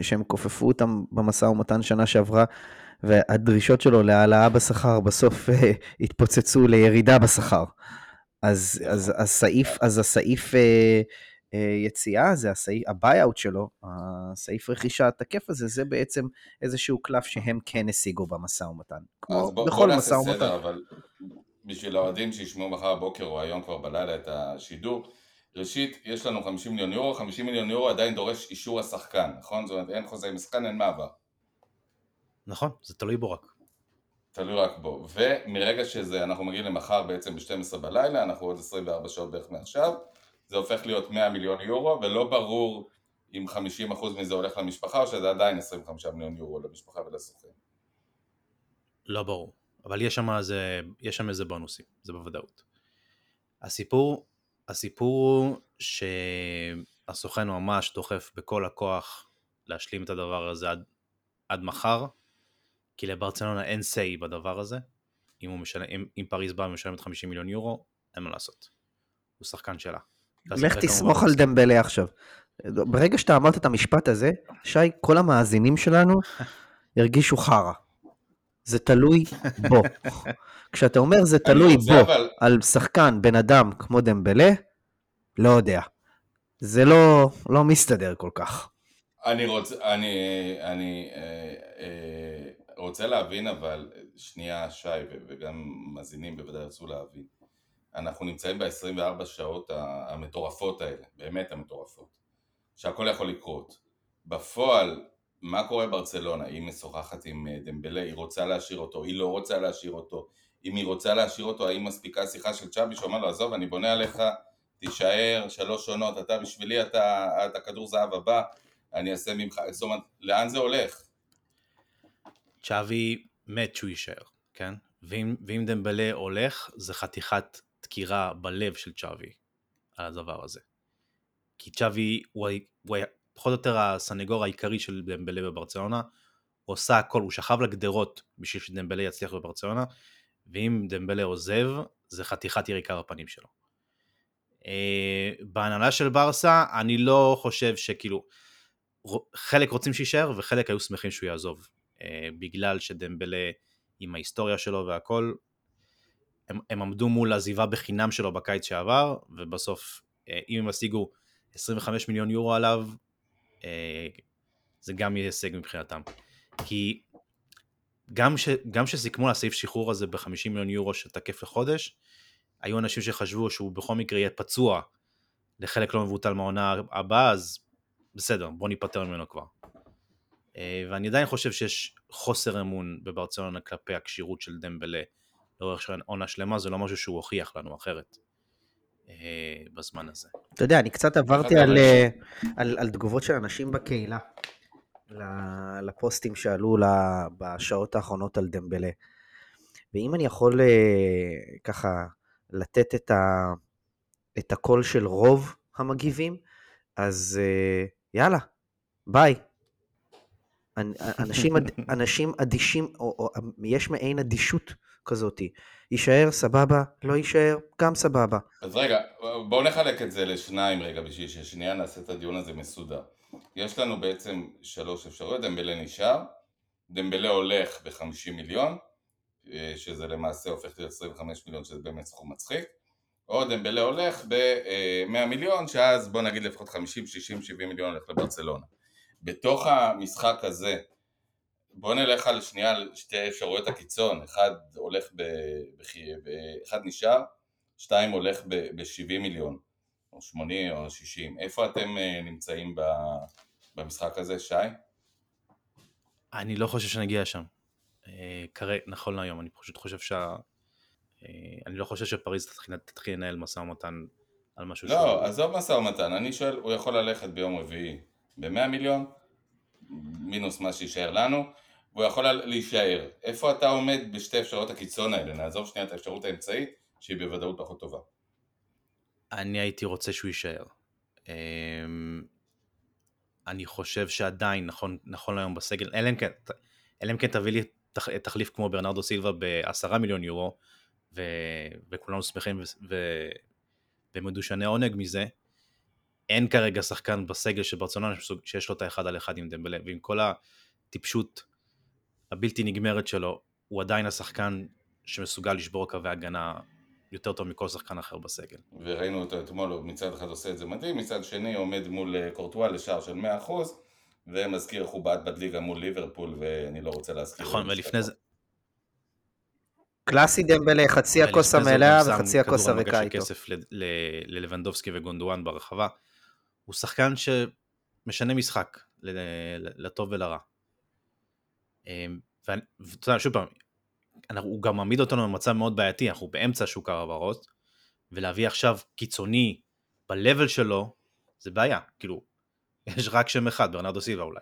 שהם כופפו אותם במשא ומתן שנה שעברה, והדרישות שלו להעלאה בשכר בסוף התפוצצו לירידה בשכר. אז הסעיף יציאה, זה הביי-אוט שלו, הסעיף רכישה התקף הזה, זה בעצם איזשהו קלף שהם כן השיגו במשא ומתן. אז בוא נעשה סדר, אבל בשביל האוהדים שישמעו מחר הבוקר או היום כבר בלילה את השידור, ראשית, יש לנו חמישים מיליון יורו, חמישים מיליון יורו עדיין דורש אישור השחקן, נכון? זאת אומרת, אין חוזה עם השחקן, אין מעבר. נכון, זה תלוי בו רק. תלוי רק בו, ומרגע שזה, אנחנו מגיעים למחר בעצם ב-שתים עשרה בלילה, אנחנו עוד עשרים וארבע שעות בערך מעכשיו, זה הופך להיות מאה מיליון יורו, ולא ברור אם חמישים אחוז מזה הולך למשפחה, או שזה עדיין עשרים וחמישה מיליון יורו למשפחה ולסוכן. לא ברור. אבל יש שם, איזה, יש שם איזה בונוסים, זה בוודאות. הסיפור, הסיפור הוא שהסוכן ממש דוחף בכל הכוח להשלים את הדבר הזה עד, עד מחר, כי לברצלונה אין סי בדבר הזה, אם, הוא משל, אם, אם פריז בא ומשלמת חמישים מיליון יורו, אין מה לעשות. הוא שחקן שלה. לך תסמוך על דמבלה עכשיו. ברגע שאתה אמרת את המשפט הזה, שי, כל המאזינים שלנו ירגישו חרה. זה תלוי בו. כשאתה אומר זה תלוי בו, אבל... על שחקן, בן אדם כמו דמבלה, לא יודע. זה לא, לא מסתדר כל כך. אני רוצה, אני, אני, אה, אה, רוצה להבין, אבל שנייה, שי, וגם מזינים בוודאי ירצו להבין. אנחנו נמצאים ב-עשרים וארבע שעות המטורפות האלה, באמת המטורפות, שהכל יכול לקרות. בפועל, מה קורה ברצלונה? היא משוחחת עם דמבלה, היא רוצה להשאיר אותו, היא לא רוצה להשאיר אותו, אם היא רוצה להשאיר אותו, האם מספיקה שיחה של צ'אבי שאומר לו, עזוב, אני בונה עליך, תישאר, שלוש עונות, אתה בשבילי, אתה, אתה כדור זהב הבא, אני אעשה ממך, זאת אומרת, לאן זה הולך? צ'אבי מת שהוא יישאר, כן? ואם, ואם דמבלה הולך, זה חתיכת דקירה בלב של צ'אבי על הדבר הזה. כי צ'אבי הוא, הוא היה פחות או יותר הסנגור העיקרי של דמבלה בברצלונה, הוא עושה הכל, הוא שכב לגדרות בשביל שדמבלה יצליח בברצלונה, ואם דמבלה עוזב, זה חתיכת יריקה בפנים שלו. בהנהלה של ברסה, אני לא חושב שכאילו, חלק רוצים שישאר, וחלק היו שמחים שהוא יעזוב, בגלל שדמבלה עם ההיסטוריה שלו והכל, הם, הם עמדו מול עזיבה בחינם שלו בקיץ שעבר, ובסוף, אם הם השיגו עשרים וחמישה מיליון יורו עליו, זה גם יהיה הישג מבחינתם. כי גם, ש, גם שסיכמו לסעיף שחרור הזה ב-חמישים מיליון יורו שתקף לחודש, היו אנשים שחשבו שהוא בכל מקרה יהיה פצוע, לחלק לא מבוטל מהעונה הבאה, אז בסדר, בוא ניפטר ממנו כבר. ואני עדיין חושב שיש חוסר אמון בברצלונה כלפי הקשירות של דמבלה, לאורך של עונה שלמה, זה לא משהו שהוא הוכיח לנו אחרת בזמן הזה. אתה יודע, אני קצת עברתי על, על, על תגובות של אנשים בקהילה, לפוסטים שעלו בשעות האחרונות על דמבלה. ואם אני יכול ככה לתת את, ה, את הקול של רוב המגיבים, אז יאללה, ביי. אנשים, אנשים אדישים, או, או, יש מעין אדישות כזאת. יישאר, סבבה, לא יישאר, גם סבבה. אז רגע, בואו נחלק את זה לשניים רגע, בשביל ששנייה נעשה את הדיון הזה מסודר. יש לנו בעצם שלוש אפשרויות, דמבלה נשאר, דמבלה הולך ב-חמישים מיליון, שזה למעשה הופך ל-עשרים וחמישה מיליון, שזה באמת סכום מצחיק, או דמבלה הולך ב-מאה מיליון, שאז בוא נגיד לפחות חמישים, שישים, שבעים מיליון הולך לברצלונה. בתוך המשחק הזה, בוא נלך על שנייה על שתי אפשרויות הקיצון, אחד הולך ב... אחד נשאר, שתיים הולך ב-שבעים מיליון, או שמונים או שישים. איפה אתם נמצאים במשחק הזה, שי? אני לא חושב שנגיע שם. נכון להיום, אני פשוט חושב שה... אני לא חושב שפריז תתחיל לנהל משא ומתן על משהו ש... לא, עזוב משא ומתן, אני שואל, הוא יכול ללכת ביום רביעי ב-מאה מיליון? מינוס מה שישאר לנו, והוא יכול להישאר. איפה אתה עומד בשתי אפשרויות הקיצון האלה? נעזוב שנייה את האפשרות האמצעית, שהיא בוודאות פחות טובה. אני הייתי רוצה שהוא יישאר. אני חושב שעדיין, נכון, נכון להיום בסגל, אלא אם כן, אלא אם כן תביא לי תחליף כמו ברנרדו סילבה בעשרה מיליון יורו, וכולנו שמחים ומדושני עונג מזה, אין כרגע שחקן בסגל של ברצלונה שיש לו את האחד על אחד עם דמבלה, ועם כל הטיפשות הבלתי נגמרת שלו, הוא עדיין השחקן שמסוגל לשבור קווי הגנה יותר טוב מכל שחקן אחר בסגל. וראינו אותו אתמול, הוא מצד אחד עושה את זה מדהים, מצד שני עומד מול קורטואה לשער של מאה אחוז, ומזכיר איך הוא בעט בדליגה מול ליברפול, ואני לא רוצה להזכיר. נכון, ולפני זה... קלאסי דמבלה, חצי הכוס המלאה וחצי הכוס הריקה איתו. כסף ללוונדובסקי וגונדואן ברחבה. הוא שחקן שמשנה משחק, לטוב ולרע. ושוב פעם, הוא גם מעמיד אותנו במצב מאוד בעייתי, אנחנו באמצע שוק העברות, ולהביא עכשיו קיצוני בלבל שלו, זה בעיה, כאילו, יש רק שם אחד, ברנרדו סילבה אולי.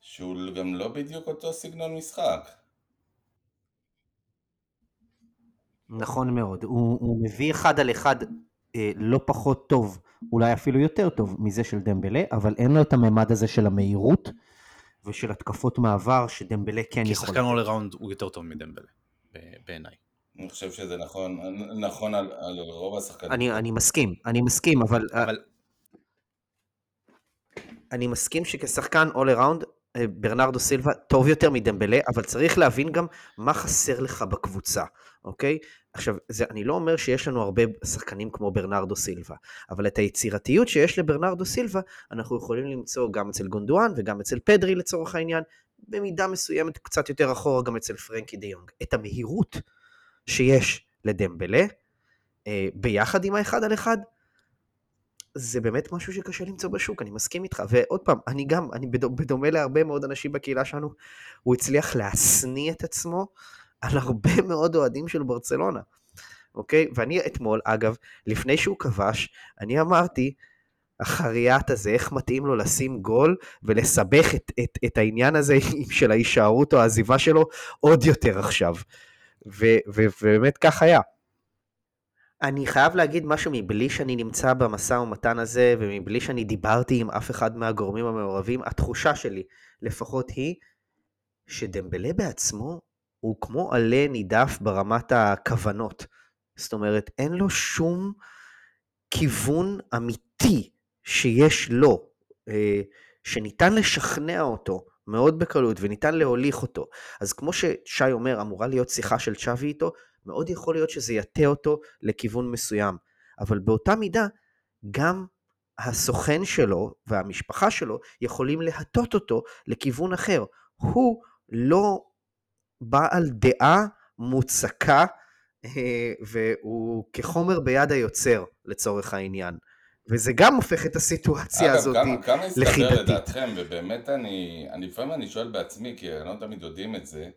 שהוא גם לא בדיוק אותו סגנון משחק. נכון מאוד, הוא מביא אחד על אחד... לא פחות טוב, אולי אפילו יותר טוב מזה של דמבלה, אבל אין לו את הממד הזה של המהירות ושל התקפות מעבר שדמבלה כן יכול. כי שחקן אול ראונד הוא יותר טוב מדמבלה, בעיניי. אני חושב שזה נכון, נכון על, על רוב השחקנים. אני, אני מסכים, אני מסכים, אבל... אבל... אני מסכים שכשחקן אול ראונד, ברנרדו סילבה טוב יותר מדמבלה, אבל צריך להבין גם מה חסר לך בקבוצה, אוקיי? עכשיו, זה, אני לא אומר שיש לנו הרבה שחקנים כמו ברנרדו סילבה, אבל את היצירתיות שיש לברנרדו סילבה, אנחנו יכולים למצוא גם אצל גונדואן וגם אצל פדרי לצורך העניין, במידה מסוימת קצת יותר אחורה גם אצל פרנקי דה יונג. את המהירות שיש לדמבלה, ביחד עם האחד על אחד, זה באמת משהו שקשה למצוא בשוק, אני מסכים איתך, ועוד פעם, אני גם, אני בדומה להרבה מאוד אנשים בקהילה שלנו, הוא הצליח להסניא את עצמו על הרבה מאוד אוהדים של ברצלונה, אוקיי? ואני אתמול, אגב, לפני שהוא כבש, אני אמרתי, החריאת הזה, איך מתאים לו לשים גול, ולסבך את, את, את העניין הזה של ההישארות או העזיבה שלו, עוד יותר עכשיו, ובאמת כך היה. אני חייב להגיד משהו מבלי שאני נמצא במשא ומתן הזה, ומבלי שאני דיברתי עם אף אחד מהגורמים המעורבים, התחושה שלי לפחות היא, שדמבלה בעצמו הוא כמו עלה נידף ברמת הכוונות. זאת אומרת, אין לו שום כיוון אמיתי שיש לו, שניתן לשכנע אותו מאוד בקלות, וניתן להוליך אותו. אז כמו ששי אומר, אמורה להיות שיחה של צ'אבי איתו, מאוד יכול להיות שזה יתה אותו לכיוון מסוים, אבל באותה מידה גם הסוכן שלו והמשפחה שלו יכולים להטות אותו לכיוון אחר. הוא לא בעל דעה מוצקה, והוא כחומר ביד היוצר לצורך העניין, וזה גם הופך את הסיטואציה הזאת לחידתית. אגב, כמה הסתבר לדעתכם, ובאמת אני, לפעמים אני שואל בעצמי, כי אני לא תמיד יודעים את זה,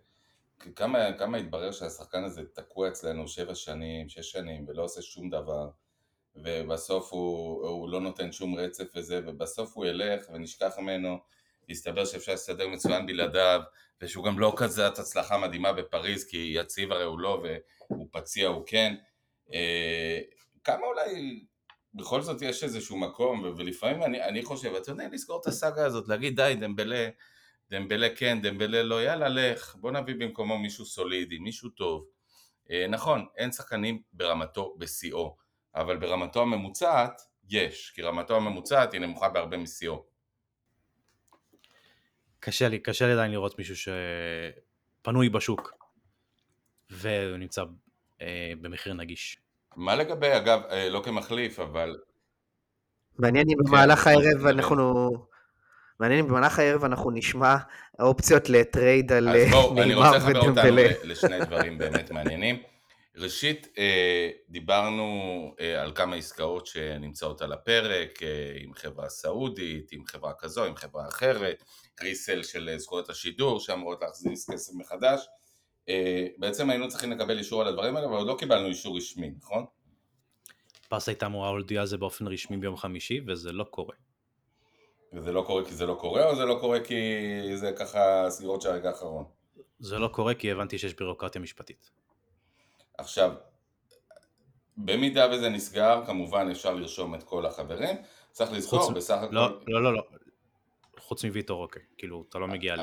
כמה, כמה התברר שהשחקן הזה תקוע אצלנו שבע שנים, שש שנים, ולא עושה שום דבר, ובסוף הוא, הוא לא נותן שום רצף וזה, ובסוף הוא ילך ונשכח ממנו, והסתבר שאפשר לסדר מצוין בלעדיו, ושהוא גם לא כזה הצלחה מדהימה בפריז, כי יציב הרי הוא לא, והוא פציע, הוא כן. אה, כמה אולי, בכל זאת יש איזשהו מקום, ולפעמים אני, אני חושב, אתה יודע, לזכור את הסאגה הזאת, להגיד די, דמבלה, דמבלה כן, דמבלה לא, יאללה לך, בוא נביא במקומו מישהו סולידי, מישהו טוב. אה, נכון, אין שחקנים ברמתו בסיאו, אבל ברמתו הממוצעת יש, כי רמתו הממוצעת היא נמוכה בהרבה מסיאו. קשה לי, קשה לי עדיין לראות מישהו שפנוי בשוק, והוא נמצא אה, במחיר נגיש. מה לגבי, אגב, אה, לא כמחליף, אבל... מעניין אם במהלך הערב אנחנו... מעניין, במהלך הערב אנחנו נשמע אופציות לטרייד על נאמר ודמבלה. אז בואו, אני רוצה לחבר אותנו לשני דברים באמת מעניינים. ראשית, דיברנו על כמה עסקאות שנמצאות על הפרק, עם חברה סעודית, עם חברה כזו, עם חברה אחרת, ריסל של זכויות השידור, שאמרות להחזיס כסף מחדש. בעצם היינו צריכים לקבל אישור על הדברים האלה, אבל עוד לא קיבלנו אישור רשמי, נכון? פס הייתה אמורה להודיע על זה באופן רשמי ביום חמישי, וזה לא קורה. וזה לא קורה כי זה לא קורה, או זה לא קורה כי זה ככה סגירות של הרגע האחרון? זה לא קורה כי הבנתי שיש בירוקרטיה משפטית. עכשיו, במידה וזה נסגר, כמובן אפשר לרשום את כל החברים, צריך לזכור בסך הכל... לא, לא, לא, חוץ מוויטור, אוקיי, כאילו, אתה לא מגיע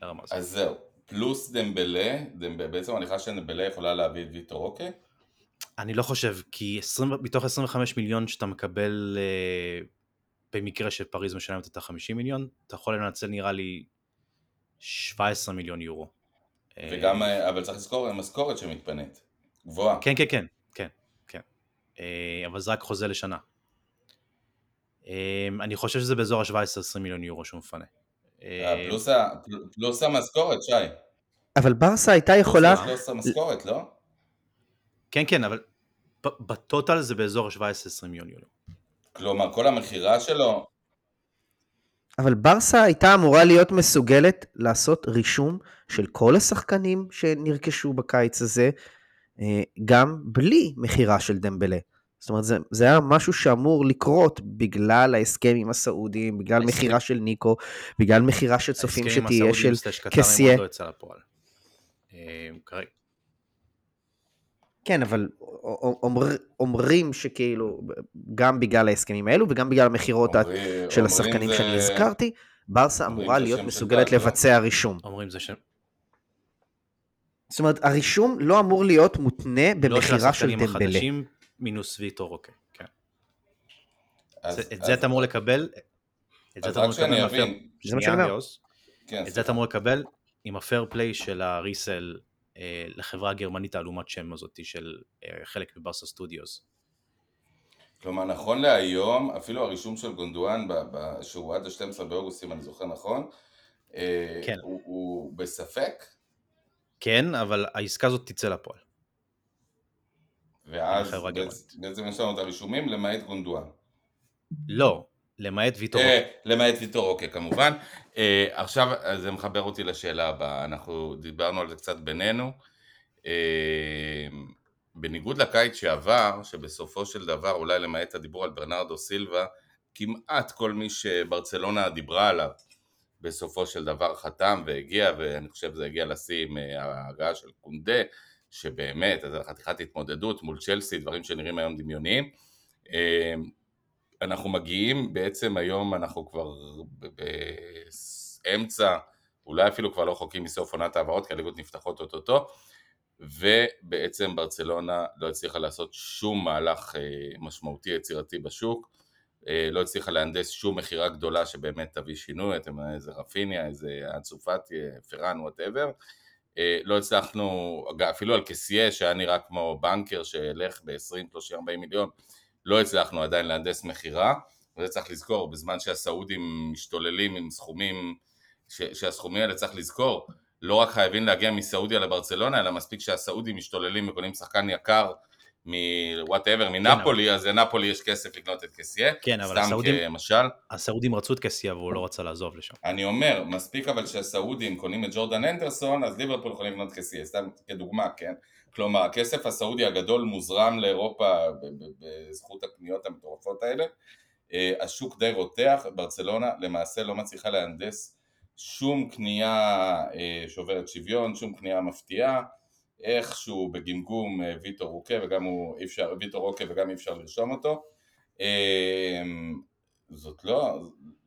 לרמה הזאת. אז זהו, פלוס דמבלה, בעצם אני חושב שדמבלה יכולה להביא את ויטור, אוקיי? אני לא חושב, כי מתוך עשרים וחמישה מיליון שאתה מקבל... במקרה של פריז משלמת את ה-חמישים מיליון, אתה יכול לנצל נראה לי שבע עשרה מיליון יורו. וגם, אבל צריך לזכור, המשכורת שמתפנית, גבוהה. כן, כן, כן, כן. אבל זה רק חוזה לשנה. אני חושב שזה באזור ה-שבע עשרה עד עשרים מיליון יורו שהוא מפנה. פלוס המשכורת, שי. אבל ברסה הייתה יכולה... פלוס המשכורת, לא? כן, כן, אבל בטוטל זה באזור ה-שבע עשרה עד עשרים מיליון יורו. כלומר, כל המחירה שלו... אבל ברסה הייתה אמורה להיות מסוגלת לעשות רישום של כל השחקנים שנרכשו בקיץ הזה, גם בלי מחירה של דמבלה. זאת אומרת, זה, זה היה משהו שאמור לקרות בגלל ההסכם עם הסעודים, בגלל ההסכם. מחירה של ניקו, בגלל מחירה של צופים שתהיה של קסיה. כרגע. כן, אבל אומר, אומרים שכאילו, גם בגלל ההסכמים האלו, וגם בגלל המחירות של השחקנים שאני הזכרתי, ברסה אמורה להיות מסוגלת לבצע רישום. אומרים זה שם. זאת אומרת, הרישום לא אמור להיות מותנה במחירה של דמבלה. לא של השחקנים החדשים, מינוס ויטור, אוקיי. את זה אתה אמור לקבל, את זה אתה אמור לקבל, את זה אתה אמור לקבל עם הפייר פליי של הריסל, לחברה הגרמנית העלומת שם הזאת של חלק בברסה סטודיוס. כלומר, נכון להיום, אפילו הרישום של גונדואן, שהוא עד ה-שנים עשר באוגוסט, אם אני זוכר נכון, כן. הוא, הוא בספק? כן, אבל העסקה הזאת תצא לפועל. ואז בעצם יש לנו את הרישומים למעט גונדואן. לא, למעט ויטור. למעט ויטור, אוקיי, כמובן. עכשיו זה מחבר אותי לשאלה הבאה, אנחנו דיברנו על זה קצת בינינו, בניגוד לקיץ שעבר, שבסופו של דבר, אולי למעט הדיבור על ברנרדו סילבה, כמעט כל מי שברצלונה דיברה עליו, בסופו של דבר חתם והגיע, ואני חושב זה הגיע לשים ההגעה של קונדה, שבאמת, אז חתיכת התמודדות מול צ'לסי, דברים שנראים היום דמיוניים, אנחנו מגיעים, בעצם היום אנחנו כבר באמצע, אולי אפילו כבר לא חוקים מסוף עונת העברות, כי הליגות נפתחות אותו-טו, ובעצם ברצלונה לא הצליחה לעשות שום מהלך משמעותי יצירתי בשוק, לא הצליחה להנדס שום מחירה גדולה שבאמת תביא שינוי, איזה רפיניה, איזה הצופת, פירן, whatever, לא הצלחנו, אפילו על קסיה שהיה נראה כמו בנקר שהלך ב-עשרים, שלושים, ארבעים מיליון, לא הצלחנו עדיין להנדס מחירה, וזה צריך לזכור, בזמן שהסעודים משתוללים עם סכומים, ש- שהסכומים האלה צריך לזכור, לא רק חייבים להגיע מסעודיה לברצלונה, אלא מספיק שהסעודים משתוללים וקונים שחקן יקר מ-whatever, מנפולי, אז לנפולי יש כסף לקנות את קסיה, סתם כמשל. הסעודים רצו את קסיה, והוא לא רצה לעזוב לשם. אני אומר, מספיק אבל שהסעודים קונים את ג'ורדן אנדרסון, אז ליברפול יכולים לקנות קסיה, סתם כדוגמה, כן? כלומר, הכסף הסעודי הגדול מוזרם לאירופה בזכות הקניות המטורפות האלה, השוק די רותח, ברצלונה למעשה לא מצליחה להנדס שום קנייה שוברת שוויון, שום קנייה מפתיעה, איכשהו בגמגום ויטור רוקה, וגם הוא אפשר, ויטור רוקה וגם אפשר לרשום אותו, זאת לא,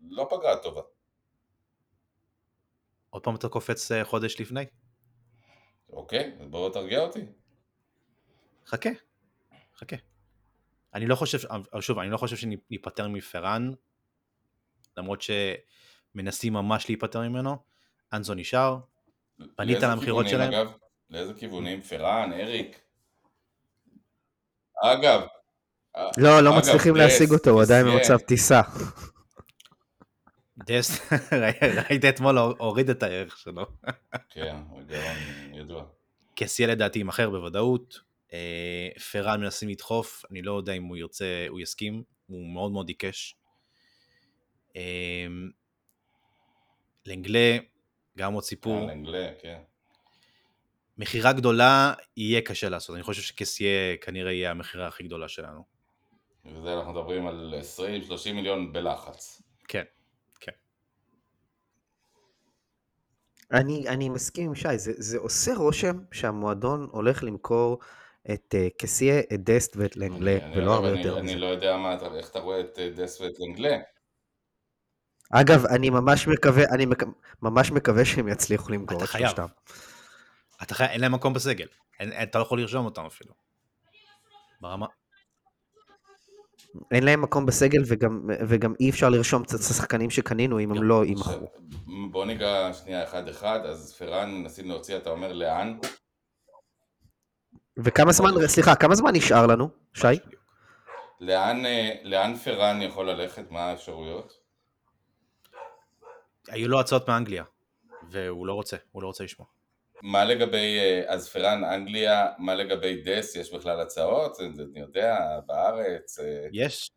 לא פגרה טובה. עוד פעם אתה קופץ חודש לפני? אוקיי, אז בואו תרגיע אותי. חכה, חכה. אני לא חושב, שוב, אני לא חושב שניפטר מפרן, למרות שמנסים ממש להיפטר ממנו, אנזו נשאר, פנית על המחירות שלהם. אגב, לאיזה כיוונים? פרן, אריק. אגב. לא, לא מצליחים להשיג אותו, הוא עדיין במצב טיסה. דס, ראית אתמול הוריד את הערך שלו. כן, גרון ידוע. קסיה לדעתי עם אחר בוודאות, פרן מנסים לדחוף, אני לא יודע אם הוא ירצה, הוא יסכים, הוא מאוד מאוד עיקש. לנגלה, גם עוד סיפור. לנגלה, כן. מחירה גדולה יהיה קשה לעשות, אני חושב שקסיה כנראה יהיה המחירה הכי גדולה שלנו. וזה אנחנו מדברים על עשרים שלושים מיליון בלחץ. כן. אני, אני מסכים עם שי, זה, זה עושה רושם שהמועדון הולך למכור את uh, קסיה, את דסט ואת לנגלה, ולא הרבה יותר. אני, אני לא יודע מה, איך אתה רואה את דסט ואת לנגלה. אגב, אני ממש מקווה, אני מק... ממש מקווה שהם יצליחו למכור את שלושתם. אתה חייב, אין להם מקום בסגל, אין, אתה לא יכול לרשום אותם אפילו. ברמה. אין להם מקום בסגל, וגם, וגם אי אפשר לרשום את השחקנים שקנינו, אם הם לא ימחרו. בוא ניגע שנייה אחד אחד, אז פרן נסים להוציא, אתה אומר לאן? וכמה זמן, סליחה, כמה זמן נשאר לנו, שי? לאן, לאן פרן יכול ללכת, מה האפשרויות? היו לו הצעות מאנגליה, והוא לא רוצה, הוא לא רוצה לשמוע. מה לגבי, אז פרן, אנגליה, מה לגבי דס, יש בכלל הצעות? אני יודע, בארץ. יש.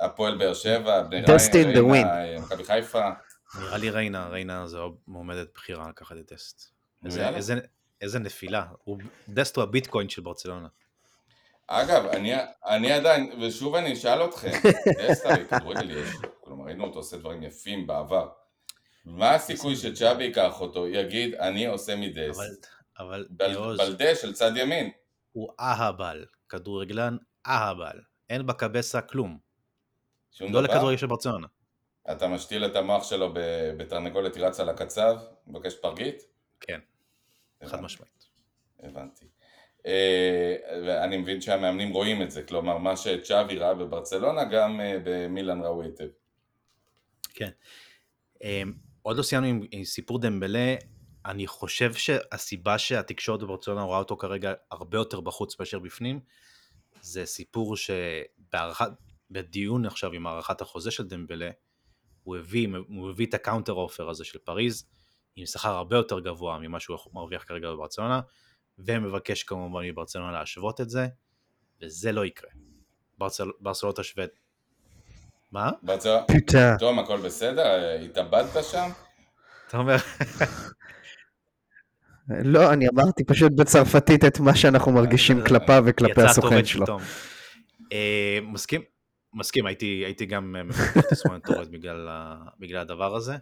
הפועל באר שבע, בני ריינה, מכבי חיפה. נראה לי ריינה, ריינה זו מועמדת בחירה לקחת את דסט. איזה נפילה. דסט הוא הביטקוין של ברצלונה. אגב, אני עדיין, ושוב אני אשאל אתכם, דסט הרי כדורגל יש, כלומר, ראינו אותו עושה דברים יפים בעבר. מה הסיכוי שצ'אבי ייקח אותו, יגיד, אני עושה מדס. אבל, אבל... בלדה של צד ימין. הוא אהבל, כדורגלן אהבל. אין בקבסה כלום. שום דבר? לא לכדורגל של ברצלונה. אתה משתיל את המוח שלו בתרנגולת רץ על הקצב, מבקש פרגית? כן, חד משמעית. הבנתי. ואני מבין שהמאמנים רואים את זה, כלומר, מה שצ'אבי ראה בברצלונה, גם במילן ראו היטב. כן. עוד לא סיימנו עם, עם סיפור דמבלה, אני חושב שהסיבה שהתקשורת בברצלונה רואה אותו כרגע הרבה יותר בחוץ מאשר בפנים, זה סיפור שבדיון עכשיו עם הערכת החוזה של דמבלה, הוא הביא, הוא הביא את הקאונטר אופר הזה של פריז, עם שכר הרבה יותר גבוה ממה שהוא מרוויח כרגע בברצלונה, ומבקש כמובן מברצלונה להשוות את זה, וזה לא יקרה. ברצל, ברצלונה תשווה את... מה? פתאום. פתאום, הכל בסדר? התאבדת שם? אתה אומר... לא, אני אמרתי פשוט בצרפתית את מה שאנחנו מרגישים כלפיו וכלפי הסוכן שלו. מסכים? מסכים, הייתי גם מפתח תסמונת טורט בגלל הדבר הזה.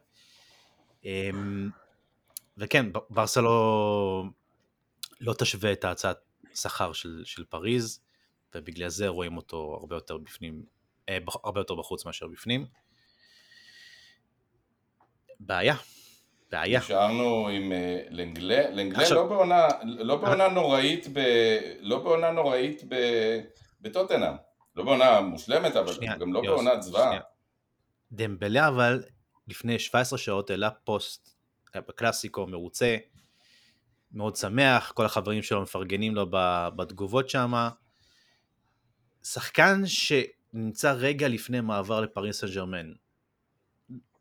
וכן, ברסה לא... לא תשווה את ההצעת שכר של, של פריז, ובגלל זה רואים אותו הרבה יותר בפנים, אה, הרבה יותר בחוץ מאשר בפנים. בעיה, בעיה. נשארנו עם uh, לנגלה, לנגלה עכשיו... לא בעונה, לא בעונה נוראית, ב, לא בעונה נוראית ב, בטוטנהאם, לא בעונה מושלמת, אבל שנייה, גם לא יוס, בעונה צבא. דמבלה אבל לפני שבע עשרה שעות העלה פוסט, בקלאסיקו מרוצה, מאוד שמח, כל החברים שלו מפרגנים לו בתגובות שמה. שחקן שנמצא רגע לפני מעבר לפריז סן ז'רמן,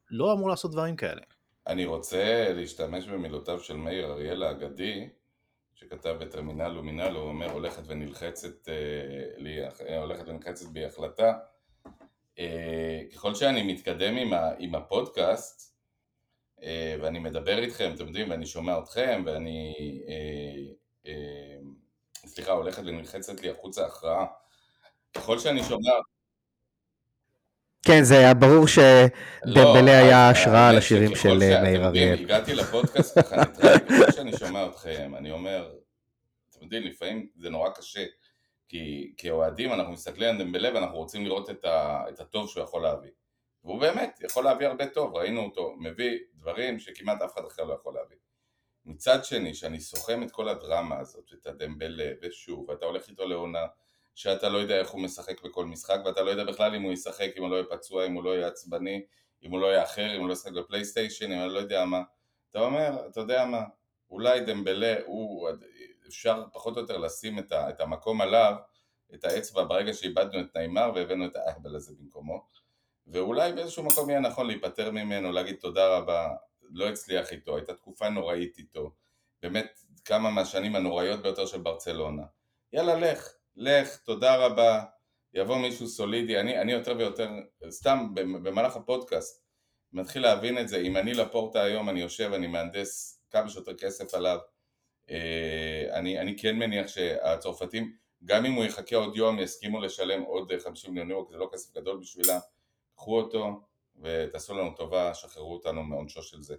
לא אמור לעשות דברים כאלה. אני רוצה להשתמש במילותיו של מאיר אריאל האגדי, שכתב בטרמינל לומינל, הוא אומר, הולכת ונלחצת, הולכת ונלחצת בי החלטה. ככל שאני מתקדם עם הפודקאסט, ואני מדבר איתכם, אתם יודעים, ואני שומע אתכם, ואני, אה, אה, סליחה, הולכת ונלחצת לי החוץ ההכרעה. ככל שאני שומע... כן, זה היה ברור שדמבלה היה השראה על השירים של מאיר אריאל. הגעתי לפודקאסט ככה נתראה, ככל שאני שומע אתכם, אני אומר, אתם יודעים, לפעמים זה נורא קשה, כי כאוהדים אנחנו מסתכלים על דמבלה, ואנחנו רוצים לראות את הטוב שהוא יכול להביא. והוא באמת יכול להביא הרבה טוב, ראינו אותו, מביא דברים שכמעט אף אחד אחר לא יכול להביא. מצד שני, שאני סוכם את כל הדרמה הזאת, את הדמבלה, ושוב, ואתה הולך איתו לעונה, שאתה לא יודע איך הוא משחק בכל משחק, ואתה לא יודע בכלל אם הוא ישחק, אם הוא לא יהיה פצוע, אם הוא לא יהיה עצבני, אם הוא לא יהיה אחר, אם הוא לא ישחק בפלייסטיישן, אם אני לא יודע מה. אתה אומר, אתה יודע מה, אולי דמבלה, הוא, אפשר פחות או יותר לשים את, ה, את המקום עליו, את האצבע, ברגע שאיבדנו את נאימר והבאנו את האהבל הזה במקומו. ואולי באיזשהו מקום יהיה נכון להיפטר ממנו, להגיד תודה רבה, לא הצליח איתו, הייתה תקופה נוראית איתו, באמת כמה מהשנים הנוראיות ביותר של ברצלונה. יאללה, לך, לך, תודה רבה, יבוא מישהו סולידי, אני, אני יותר ויותר, סתם במהלך הפודקאסט, מתחיל להבין את זה, אם אני לפורטה היום, אני יושב, אני מהנדס כמה שיותר כסף עליו, אני, אני כן מניח שהצרפתים, גם אם הוא יחכה עוד יום, יסכימו לשלם עוד חמישים מיליון יורו, כי זה לא כסף גדול בשבילה, קחו אותו ותעשו לנו טובה, שחררו אותנו מעונשו של זה.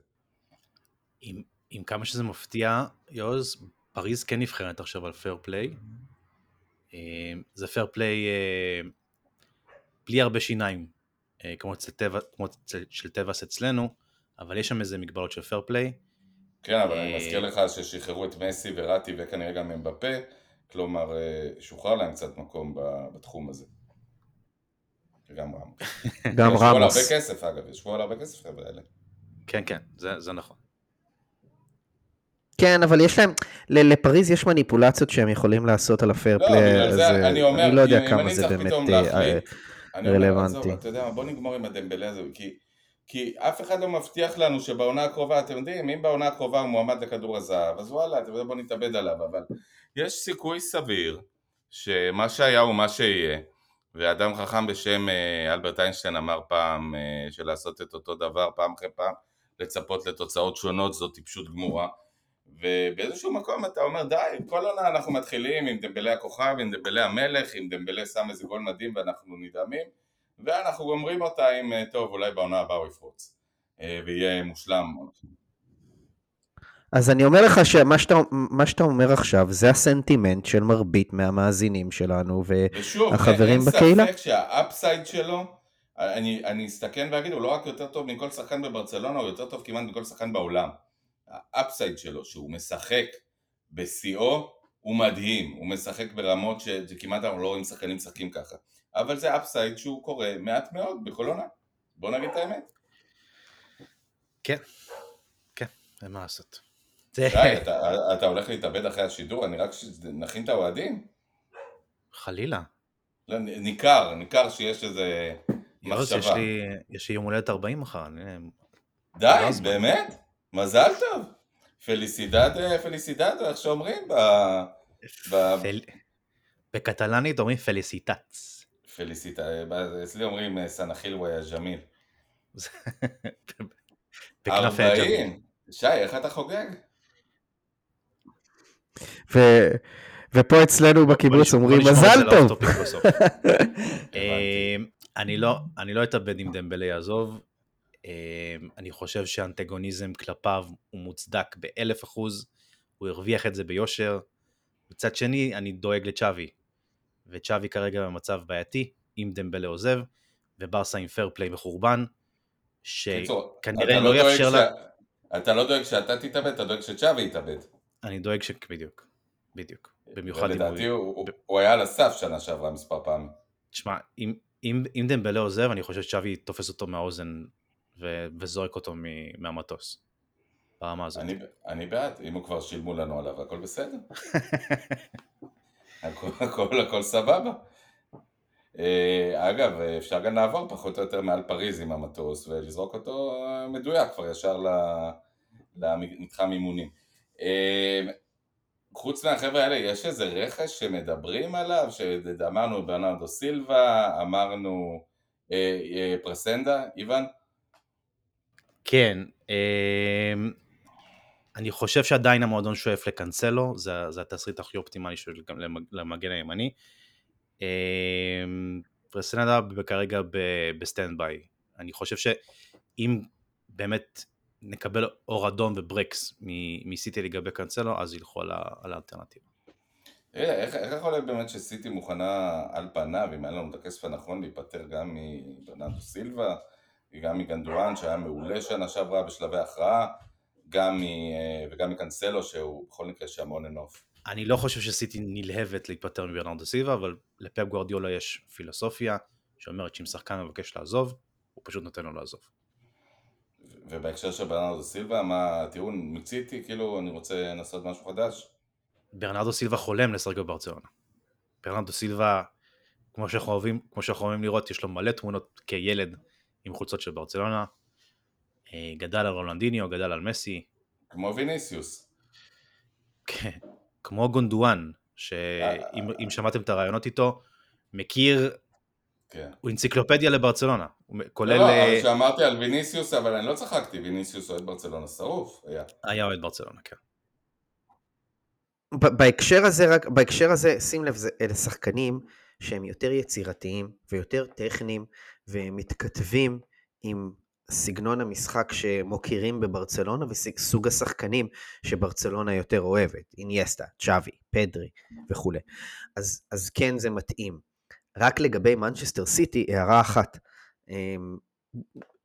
עם, עם כמה שזה מפתיע, יוז, פריז כן נבחרת עכשיו על פייר פליי. זה פייר פליי בלי הרבה שיניים, כמו של טבעס אצלנו, אבל יש שם איזה מגבלות של פייר פליי. כן, אבל אני מזכיר לך ששחררו את מסי וראטי וכנראה גם הם בפה, כלומר שוחרר להם קצת מקום בתחום הזה. גם רמוס. גם רמוס. יש פה הרבה כסף אגב, יש פה הרבה כסף חבר'ה אלה. כן, כן, זה, זה נכון. כן, אבל יש להם, לפריז יש מניפולציות שהם יכולים לעשות על הפייר פליי, אז אני לא יודע כמה זה באמת רלוונטי. אתה יודע, בוא נגמור עם הדמבלה הזה, כי אף אחד לא מבטיח לנו שבעונה הקרובה, אתם יודעים, אם בעונה הקרובה הוא מועמד לכדור הזהב, אז וואלה, אתם יודעים, בוא נתאבד עליו, אבל יש סיכוי סביר שמה שהיה הוא מה שיהיה, ואדם חכם בשם אלברט איינשטיין אמר פעם שלעשות את אותו דבר פעם אחרי פעם, לצפות לתוצאות שונות, זאת טיפשות גמורה, ובאיזשהו מקום אתה אומר די, כל עונה אנחנו מתחילים עם דמבלה הכוכב, עם דמבלה המלך, עם דמבלה שם איזה גול מדהים ואנחנו נדהמים, ואנחנו גומרים אותה עם טוב, אולי בעונה הבאה הוא יפרוץ, ויהיה מושלם. אז אני אומר לך שמה שאתה, מה שאתה אומר עכשיו, זה הסנטימנט של מרבית מהמאזינים שלנו והחברים בקהילה. אין ספק שהאפסייד שלו, אני, אני אסתכן ואגיד, הוא לא רק יותר טוב מכל שחקן בברצלונה, הוא יותר טוב כמעט מכל שחקן בעולם. האפסייד שלו, שהוא משחק בסיאו, הוא מדהים, הוא משחק ברמות שכמעט אנחנו לא רואים שחקנים משחקים ככה. אבל זה אפסייד שהוא קורה מעט מאוד בכל עונה. בוא נגיד את האמת. כן, כן, זה מה לעשות. די, אתה, אתה הולך להתאבד אחרי השידור, אני רק נכין את האוהדים? חלילה. לא, ניכר, ניכר שיש איזה מחשבה. יש לי, יש לי יום הולדת ארבעים מחר. אני... די, באמת? מזל טוב. פליסידד, פליסידד, איך שאומרים? ב... ב... פל... בקטלנית אומרים פליסיטץ. פליסיטץ, אצלי אומרים סנחיל וג'מיל. בכנפי הג'מיל. שי, איך אתה חוגג? ופה אצלנו בקיבוץ אומרים מזל טוב. אני לא אתאבד אם דמבלה יעזוב, אני חושב שהאנטגוניזם כלפיו הוא מוצדק באלף אחוז, הוא הרוויח את זה ביושר. מצד שני, אני דואג לצ'אבי, וצ'אבי כרגע במצב בעייתי, אם דמבלה עוזב, וברסה עם פייר פליי בחורבן, שכנראה לא יאפשר לה... אתה לא דואג שאתה תתאבד, אתה דואג שצ'אבי יתאבד. אני דואג ש... בדיוק, בדיוק. במיוחד אם הוא... ולדעתי הוא היה על הסף שנה שעברה מספר פעמים. תשמע, אם דמבלה עוזב, אני חושב שצ'אבי תופס אותו מהאוזן, וזורק אותו מהמטוס. פעמה הזאת. אני בעד, אם הוא כבר שילמו לנו עליו, הכל בסדר. הכל סבבה. אגב, אפשר גם לעבור פחות או יותר מעל פריז עם המטוס, ולזרוק אותו מדויק כבר ישר למתחם אימונים. חוץ מהחבר'ה האלה, יש איזה רכש שמדברים עליו, שאמרנו ברנרדו סילבה, אמרנו פרסנדה, איוון? כן, אני חושב שעדיין המועדון שואף לקנסלו, זה, זה התסריט הכי אופטימלי של למגן הימני. פרסנדה כרגע בסטנד ביי. אני חושב שאם באמת נקבל אור אדום וברקס מסיטי לגבי קנסלו, אז ילכו על האלטרנטיבה. איך, איך יכול להיות באמת שסיטי מוכנה על פניו, אם אין לנו את הכסף הנכון להיפטר גם מברנרדו סילבה, גם מגנדואן שהיה מעולה שנה שעברה בשלבי הכרעה, גם וגם מקנסלו שהוא בכל מקרה שהמון אנוף. אני לא חושב שסיטי נלהבת להתפטר מברנרדו סילבה, אבל לפפ גוארדיולה יש פילוסופיה שאומרת שאם שחקן מבקש לעזוב, הוא פשוט נותן לו לעזוב. ובהקשר של ברנרדו סילבה, מה טיעון מציתי, כאילו אני רוצה לנסות משהו חדש? ברנרדו סילבה חולם לשחק בברצלונה. ברנרדו סילבה, כמו שאנחנו אוהבים, כמו שאנחנו אוהבים לראות, יש לו מלא תמונות כילד עם חולצות של ברצלונה, גדל על רולנדיניו, גדל על מסי. כמו ויניסיוס. כן, כמו גונדואן, שאם שמעתם את הרעיונות איתו, מכיר, הוא אנציקלופדיה לברצלונה. כולל... לא, אבל שאמרתי על ויניסיוס, אבל אני לא צחקתי, ויניסיוס אוהד ברצלונה שרוף. היה אוהד ברצלונה, כן. בהקשר הזה, שים לב, אלה שחקנים שהם יותר יצירתיים ויותר טכניים, והם מתכתבים עם סגנון המשחק שמוכירים בברצלונה, וסוג השחקנים שברצלונה יותר אוהבת, אינייסטה, צ'אבי, פדרי וכו'. אז, אז כן זה מתאים. רק לגבי מנצ'סטר סיטי, הערה אחת,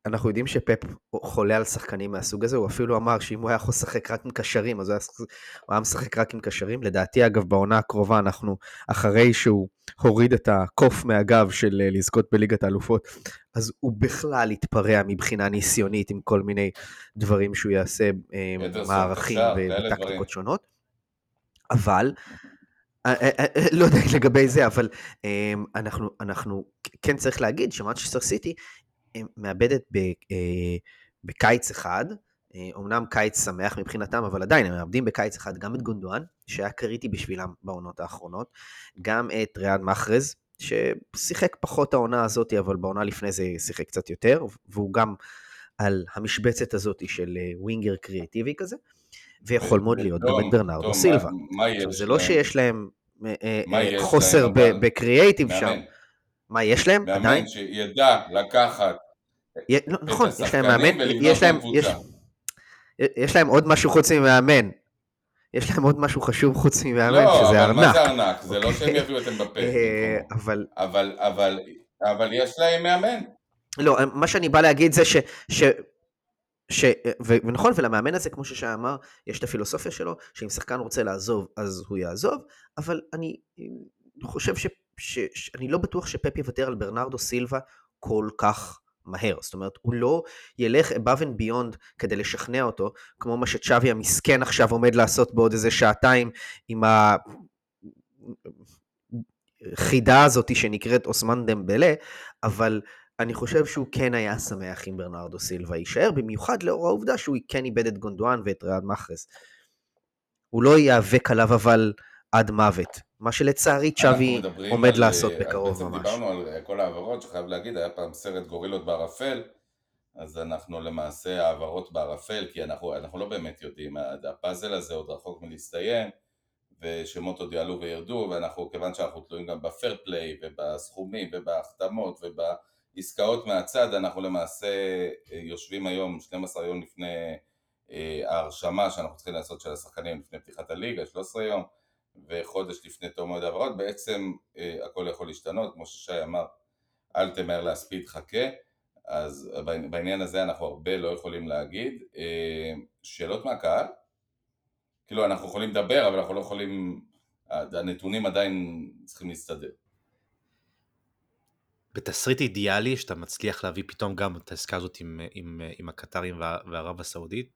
אנחנו יודעים שפפ חולה על שחקנים מהסוג הזה, הוא אפילו אמר שאם הוא היה יכול לשחק רק עם קשרים, אז הוא היה, הוא היה משחק רק עם קשרים, לדעתי אגב בעונה הקרובה אנחנו, אחרי שהוא הוריד את הקוף מהגב של לזכות בליגת האלופות, אז הוא בכלל התפרע מבחינה ניסיונית עם כל מיני דברים שהוא יעשה, מערכים וטקטיקות שונות, אבל... לא יודע לגבי זה, אבל אנחנו, אנחנו כן צריך להגיד שמנצ'סטר סיטי, מאבדת בקיץ אחד, אומנם קיץ שמח מבחינתם, אבל עדיין הם מאבדים בקיץ אחד גם את גונדואן, שהיה קריטי בשבילם בעונות האחרונות, גם את ריאן מחרז, ששיחק פחות העונה הזאת, אבל בעונה לפני זה שיחק קצת יותר, והוא גם על המשבצת הזאת של ווינגר קריאטיבי כזה, ויכול מאוד להיות גם את ברנרדו סילבה. זה לא שיש להם חוסר בקריאייטיב שם, מה יש להם? עדיין שידע לקחת נכון, יש להם מאמן, יש להם יש להם עוד משהו חוץ ממאמן, יש להם עוד משהו חשוב חוץ ממאמן, שזה ארנק. מה זה ארנק? זה לא שהם יביאו אתם בפה, אבל אבל אבל אבל יש להם מאמן. לא, מה שאני בא להגיד זה ש ש... ונכון, ולמאמן הזה, כמו ששעה אמר, יש את הפילוסופיה שלו, שאם שחקן רוצה לעזוב, אז הוא יעזוב, אבל אני חושב ש... ש... ש... אני לא בטוח שפפ יוותר על ברנרדו סילבה כל כך מהר, זאת אומרת, הוא לא ילך above and beyond כדי לשכנע אותו, כמו מה שצ'אבי המסכן עכשיו עומד לעשות בעוד איזה שעתיים, עם ה... חידה הזאת שנקראת אוסמן דמבלה, אבל... אני חושב שהוא כן היה שמח אם ברנרדו סילבה יישאר, במיוחד לאור העובדה שהוא כן איבד את גונדואן ואת ריאן מחרז. הוא לא ייאבק עליו אבל עד מוות, מה שלצערי צ'אבי עומד לעשות בקרוב ממש. דיברנו על כל העברות שחייב להגיד, היה פעם סרט גורילות בערפל, אז אנחנו למעשה העברות בערפל, כי אנחנו, אנחנו לא באמת יודעים, הפאזל הזה עוד רחוק מלהסתיים, ושמות עוד יעלו וירדו, ואנחנו כיוון שאנחנו תלויים גם בפייר פליי, ובסכומים, ובהחתמות, וב עסקאות מהצד, אנחנו למעשה יושבים היום שנים עשר יום לפני ההרשמה שאנחנו צריכים לעשות של השחקנים לפני פתיחת הליגה, שלושה עשר יום, וחודש לפני תום מועד העברות, בעצם הכל יכול להשתנות, כמו ששי אמר, אל תמהר להספיד, חכה, אז בעניין הזה אנחנו הרבה לא יכולים להגיד. שאלות מהקהל? כאילו אנחנו יכולים לדבר, אבל אנחנו לא יכולים, הנתונים עדיין צריכים להסתדר. בתסריט אידיאלי, שאתה מצליח להביא פתאום גם את העסקה הזאת עם, עם, עם הקטרים והערב הסעודית,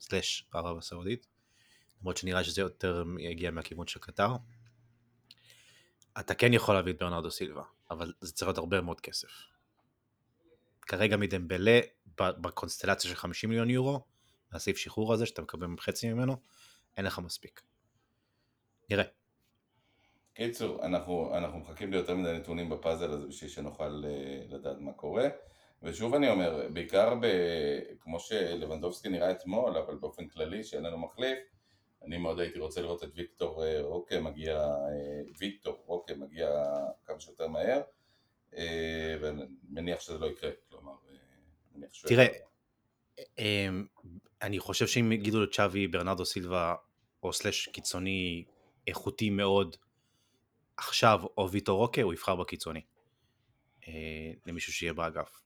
סלש הערב הסעודית, למרות שנראה שזה יותר יגיע מהכיוון של קטר, אתה כן יכול להביא את ברנרדו סילבה, אבל זה צריך להיות הרבה מאוד כסף. כרגע מדמבלה, בקונסטלציה של חמישים מיליון יורו, הסעיף שחרור הזה שאתה מקבל חצי ממנו, אין לך מספיק. נראה. קיצור, אנחנו, אנחנו מחכים ליותר מדי נתונים בפאזל הזה בשביל שנוכל לדעת מה קורה, ושוב אני אומר, בעיקר ב, כמו שלוונדובסקי נראה אתמול, אבל באופן כללי שאין לנו מחליף, אני מאוד הייתי רוצה לראות את ויקטור רוקה מגיע, ויקטור רוקה מגיע כמה שיותר מהר, ומניח שזה לא יקרה, כלומר, מניח שואל. תראה, אני חושב שאם גידו לצ'אבי, ברנרדו סילבה, או סלש קיצוני איכותי מאוד, עכשיו או ויטור רוקה, הוא יבחר בקיצוני. למישהו שיהיה באגף.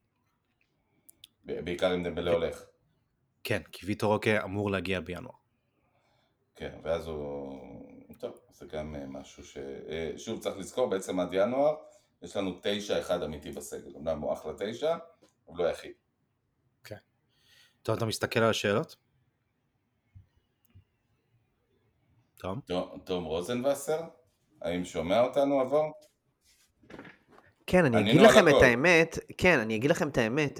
בעיקר אם דמבלה הולך. כן, כי ויטור רוקה אמור להגיע בינואר. כן, ואז הוא... טוב, זה גם משהו ש... שוב, צריך לזכור, בעצם עד ינואר, יש לנו תשע אחד אמיתי בסגל. אמנם הוא אחלה תשע, אבל לא היחיד. כן. טוב, אתה מסתכל על השאלות? תום? תום רוזנווסר? האם שומע אותנו עבור? כן, אני אגיד לכם את האמת, כן, אני אגיד לכם את האמת,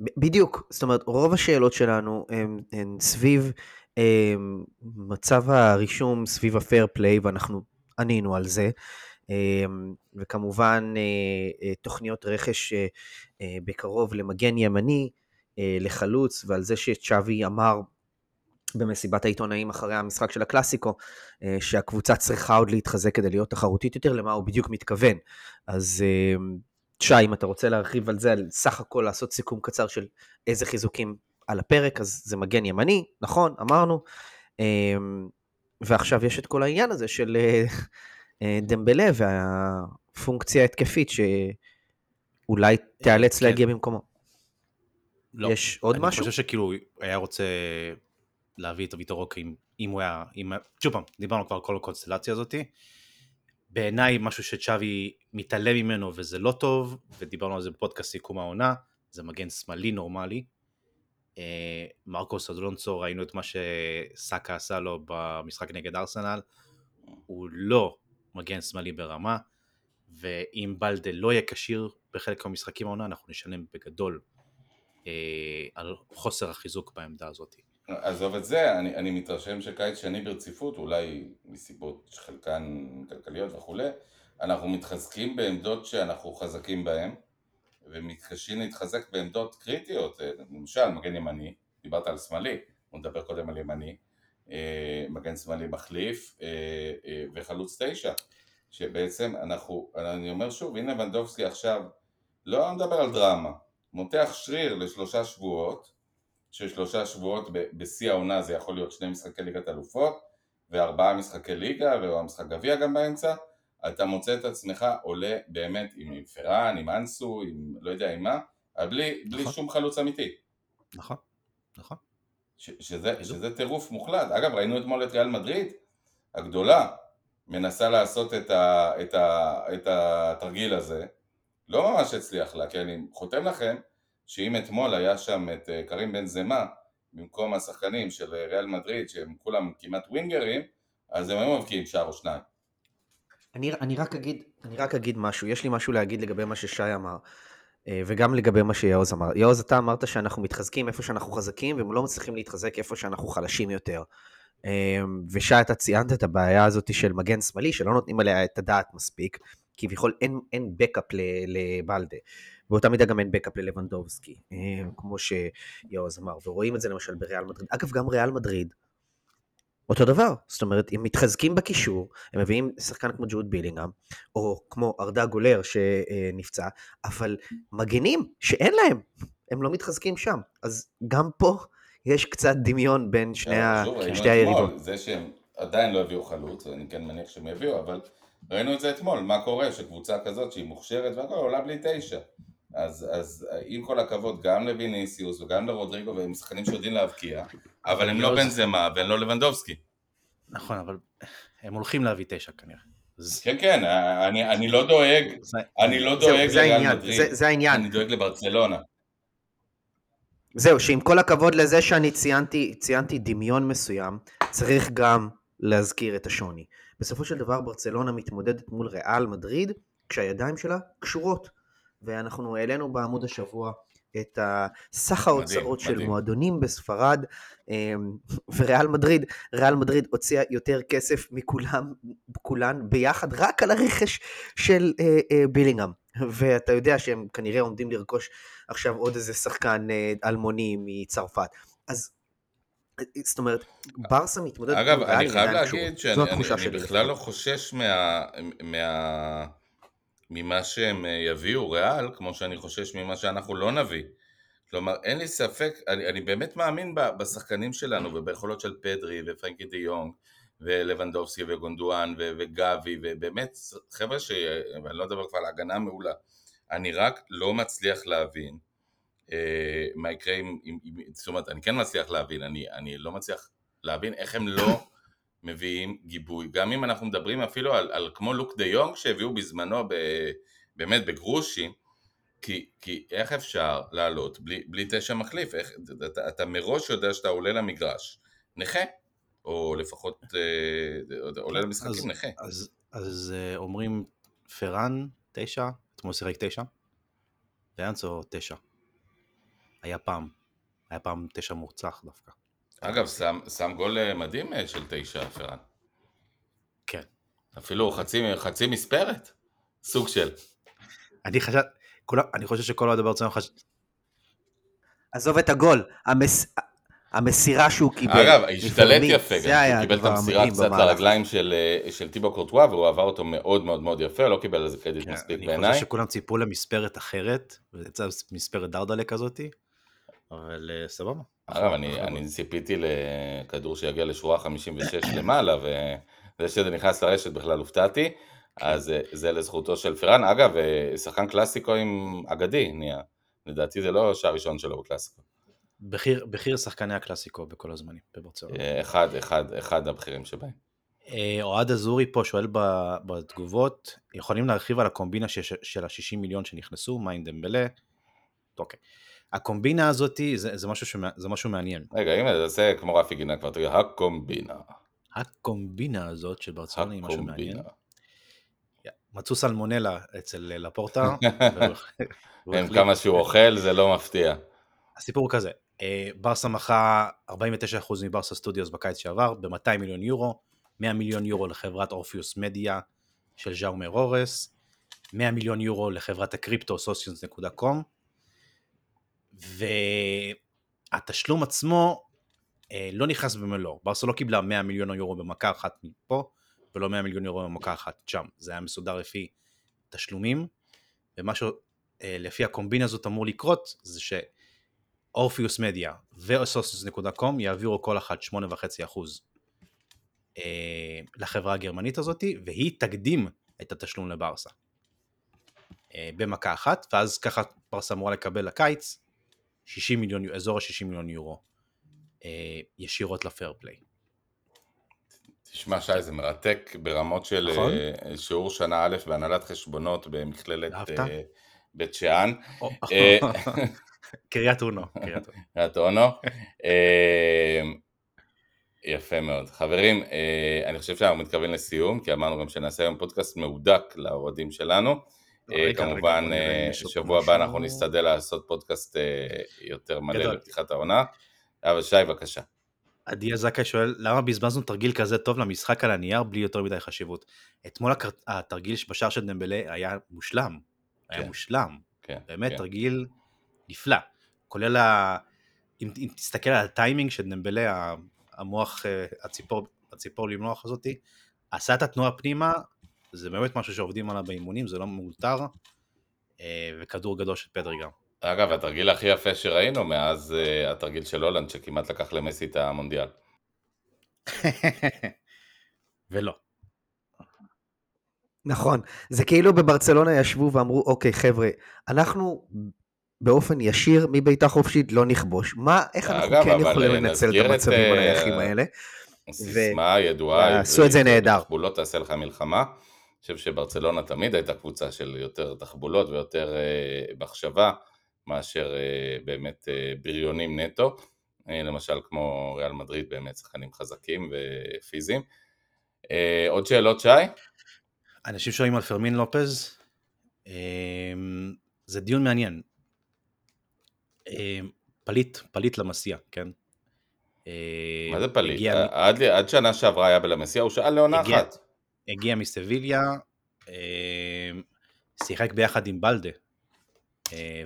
בדיוק, זאת אומרת, רוב השאלות שלנו הן סביב מצב הרישום, סביב הפייר פליי, ואנחנו ענינו על זה, וכמובן תוכניות רכש בקרוב למגן ימני, לחלוץ, ועל זה שצ'אבי אמר, במסיבת העיתונאים אחרי המשחק של הקלאסיקו, שהקבוצה צריכה עוד להתחזק כדי להיות תחרותית יותר, למה הוא בדיוק מתכוון. אז שי, אם אתה רוצה להרחיב על זה, על סך הכל לעשות סיכום קצר של איזה חיזוקים על הפרק, אז זה מגן ימני, נכון, אמרנו, ועכשיו יש את כל העניין הזה של דמבלה והפונקציה התקפית, שאולי תיאלץ להגיע במקומו. יש עוד משהו? אני חושב שכאילו היה רוצה... להביא את ויטור רוקה, אם הוא היה, שוב פעם, דיברנו כבר על כל הקונסטלציה הזאת, בעיניי משהו שצ'אבי מתעלם ממנו וזה לא טוב, ודיברנו על זה בפודקאסט סיכום העונה, זה מגן שמאלי נורמלי, מרקוס אלונסו, ראינו את מה שסאקה עשה לו במשחק נגד ארסנל, הוא לא מגן שמאלי ברמה, ואם בלדה לא יהיה כשיר בחלק מהמשחקים העונה, אנחנו נשלם בגדול על חוסר החיזוק בעמדה הזאת. עזוב את זה, אני, אני מתרשם שקיץ שני ברציפות, אולי מסיבות חלקן כלכליות וכו', אנחנו מתחזקים בעמדות שאנחנו חזקים בהן, ומתקשים להתחזק בעמדות קריטיות, למשל מגן ימני, דיברת על שמאלי, הוא מדבר קודם על ימני, מגן שמאלי מחליף, וחלוץ תשע, שבעצם אנחנו, אני אומר שוב, הנה ונדובסקי עכשיו, לא מדבר על דרמה, מותח שריר לשלושה שבועות, ששלושה שבועות בשיא העונה זה יכול להיות שני משחקי ליגת אלופות, וארבעה משחקי ליגה, והמשחק גביע גם באמצע, אתה מוצא את עצמך עולה באמת עם פרן, עם אנסו, עם לא יודע עם מה, אבל בלי, נכון. בלי שום חלוץ אמיתי. נכון, נכון. ש- שזה, שזה טירוף מוחלט. אגב, ראינו אתמול את ריאל מדריד, הגדולה, מנסה לעשות את, ה- את, ה- את התרגיל הזה, לא ממש הצליח לה, כי אני חותם לכם, שאם אתמול היה שם את קרים בן זמה, במקום השחקנים של ריאל מדריד, שהם כולם כמעט ווינגרים, אז הם היו מבקיעים שער או שניים. אני, אני רק אגיד, אני רק אגיד משהו, יש לי משהו להגיד לגבי מה ששי אמר, וגם לגבי מה שיעוז אמר. יעוז, אתה אמרת שאנחנו מתחזקים איפה שאנחנו חזקים, והם לא מצליחים להתחזק איפה שאנחנו חלשים יותר. ושי, אתה ציינת את הבעיה הזאת של מגן שמאלי, שלא נותנים עליה את הדעת מספיק, כי בכל אין, אין בקאפ לבלדה. באותה מידה גם אין בקאפ ללוונדובסקי, כמו שיעוז אמר, ורואים את זה למשל בריאל מדריד, אגב גם ריאל מדריד, אותו דבר, זאת אומרת, הם מתחזקים בקישור, הם מביאים שחקן כמו ג'וד בילינגהם, או כמו ארדה גולר שנפצע, אבל מגנים שאין להם, הם לא מתחזקים שם, אז גם פה יש קצת דמיון בין שני היריבות. זה שהם עדיין לא הביאו חלוץ, אני כן מניח שהם הביאו, אבל ראינו את זה אתמול, מה קורה שקבוצה כזאת שהיא מוכשרת והכל עולה בלי תשע. אז, אז עם כל הכבוד גם לביניסיוס וגם לרודריגו, והם שחקנים שיודעים להבקיע, אבל הם לא בנזמה והם לא לבנדובסקי. נכון, אבל הם הולכים להביא תשע כנראה. כן, כן, אני, אני לא דואג, אני לא דואג לריאל מדריד, אני דואג לברצלונה. זהו, שעם כל הכבוד לזה שאני ציינתי, ציינתי דמיון מסוים, צריך גם להזכיר את השוני. בסופו של דבר ברצלונה מתמודדת מול ריאל מדריד, כשהידיים שלה קשורות. ואנחנו העלינו בעמוד השבוע את סך ההוצאות של מועדונים בספרד, וריאל מדריד, ריאל מדריד הוציאה יותר כסף מכולם, כולן ביחד, רק על הרכש של בילינגהאם, ואתה יודע שהם כנראה עומדים לרכוש עכשיו עוד איזה שחקן אלמוני מצרפת, אז זאת אומרת, ברסה מתמודדת. אגב, אני חייב להגיד שאני בכלל לא חושש מה... ממה שהם יביאו ריאל, כמו שאני חושש ממה שאנחנו לא נביא. כלומר, אין לי ספק, אני, אני באמת מאמין בשחקנים שלנו, וביכולות של פדרי ופרנקי די יונג, ולוונדובסקי וגונדואן ו- וגבי, ובאמת חבר'ה ש... אני לא מדבר כבר על הגנה מעולה. אני רק לא מצליח להבין אה, מה יקרה עם, עם, עם... זאת אומרת, אני כן מצליח להבין, אני, אני לא מצליח להבין איך הם לא... מביאים גיבוי, גם אם אנחנו מדברים אפילו על, על כמו לוק דה יונג שהביאו בזמנו ב, באמת בגרושים, כי, כי איך אפשר לעלות בלי, בלי תשע מחליף, איך, אתה, אתה מראש יודע שאתה עולה למגרש, נכה, או לפחות אה, עולה למשחקים אז, נכה. אז, אז אה, אומרים פרן תשע, אתמול שיחק תשע, לאנצו תשע, היה פעם, היה פעם תשע מורצח דווקא. אגב, שם, שם גול מדהים של תשע, פרן. כן. אפילו חצי, חצי מספרת, סוג של. אני חושב, כולם, אני חושב שכל עוד ברצלונה חשב... עזוב את הגול, המס... המסירה שהוא קיבל. אגב, השתלט יפה, הוא קיבל את המסירה קצת לרגליים של, של טיבו קורטואה, והוא עבר אותו מאוד מאוד מאוד יפה, לא קיבל איזה קרדיט מספיק בעיניי. אני חושב שכולם ציפו למספרת אחרת, וזה מספרת דרדלה כזאתי, אבל סבבה. אגב, אני ציפיתי לכדור שיגיע לשורה חמישים ושש למעלה, וזה שזה נכנס לרשת בכלל הופתעתי, אז זה לזכותו של פרן. אגב, שחקן קלאסיקו עם אגדי, לדעתי זה לא השער הראשון שלו בקלאסיקו. בכיר שחקני הקלאסיקו בכל הזמנים, בברצלונה. אחד, אחד, אחד הבכירים שבהם. אוהד אזורי פה שואל בתגובות, יכולים להרחיב על הקומבינה של ה-שישים מיליון שנכנסו, מה עם דמבלה? אוקיי. הקומבינה הזאת, זה, זה, משהו שמע, זה משהו מעניין. רגע, אם אתה עושה כמו רפי גינה כבר, תגיד, הקומבינה. הקומבינה הזאת של ברצלונה היא משהו מעניין. מצאו סלמונלה אצל לפורטה. עם כמה שהוא אוכל, זה לא מפתיע. הסיפור הוא כזה, ברסה מחה ארבעים ותשע אחוז מברסה סטודיוס בקיץ שעבר, ב-מאתיים מיליון יורו, מאה מיליון יורו לחברת אורפיוס מדיה של ז'אומר אורס, מאה מיליון יורו לחברת הקריפטו סוסיונס נקודה קום, והתשלום עצמו אה, לא נכנס במלוא. ברסה לא קיבלה מאה מיליון יורו במכה אחת מפה, ולא מאה מיליון יורו במכה אחת שם. זה היה מסודר לפי תשלומים, ומה שלפי אה, הקומבינה הזאת אמור לקרות, זה שאורפיוס מדיה וסוסיוס נקודה קום יעבירו כל אחת שמונה נקודה חמש אחוז אה, לחברה הגרמנית הזאת, והיא תקדים את התשלום לברסה אה, במכה אחת, ואז ככה ברסה אמורה לקבל לקיץ, שישים מיליון, אזור ה-שישים מיליון יורו, אה, ישירות לפייר פליי. תשמע שי, זה מרתק ברמות של נכון? אה, שיעור שנה א' בהנהלת חשבונות במכללת אה, בית שאן. אה, קריית אונו. קריית אונו. אה, יפה מאוד. חברים, אה, אני חושב שאנחנו מתכוון לסיום, כי אמרנו גם שנעשה היום פודקאסט מעודק לאוהדים שלנו. כמובן, שבוע הבא אנחנו נסתדל לעשות פודקאסט יותר מלא לפתיחת העונה. אבל שי, בבקשה. עדי זקאי שואל, למה בזבזנו תרגיל כזה טוב למשחק על הנייר בלי יותר מדי חשיבות? אתמול התרגיל בשער של דמבלה היה מושלם. היה מושלם. באמת תרגיל נפלא. כולל, אם תסתכל על הטיימינג של דמבלה, המוח, הציפור למנוח הזאת, עשה את התנועה פנימה, זה באמת משהו שעובדים עליו באימונים, זה לא מאולתר, וכדור גדול של פדרי גם. אגב, התרגיל הכי יפה שראינו מאז אה, התרגיל של הולנד, שכמעט לקח למסי את המונדיאל. ולא. נכון, זה כאילו בברצלונה ישבו ואמרו, אוקיי חבר'ה, אנחנו באופן ישיר מביתה חופשית לא נכבוש, מה, איך אנחנו אגב, כן יכולים לנצל את המצבים את... הנייחים האלה? סיסמה ו... ידועה, עשו את זה נהדר. תחבולות תעשה לך מלחמה, אני חושב שברצלונה תמיד הייתה קבוצה של יותר תחבולות ויותר אה, מחשבה, מאשר אה, באמת אה, בריונים נטו, אה, למשל כמו ריאל מדריד, באמת שחקנים חזקים ופיזיים. אה, עוד שאלות שי? אנשים שואלים על פרמין לופז, זה דיון מעניין, פליט, פליט למסיע, כן? מה זה פליט? עד, עד שנה שעברה היה בלמסיע, הוא שאל לעונה אחת. הגיע מסביליה, שיחק ביחד עם בלדה,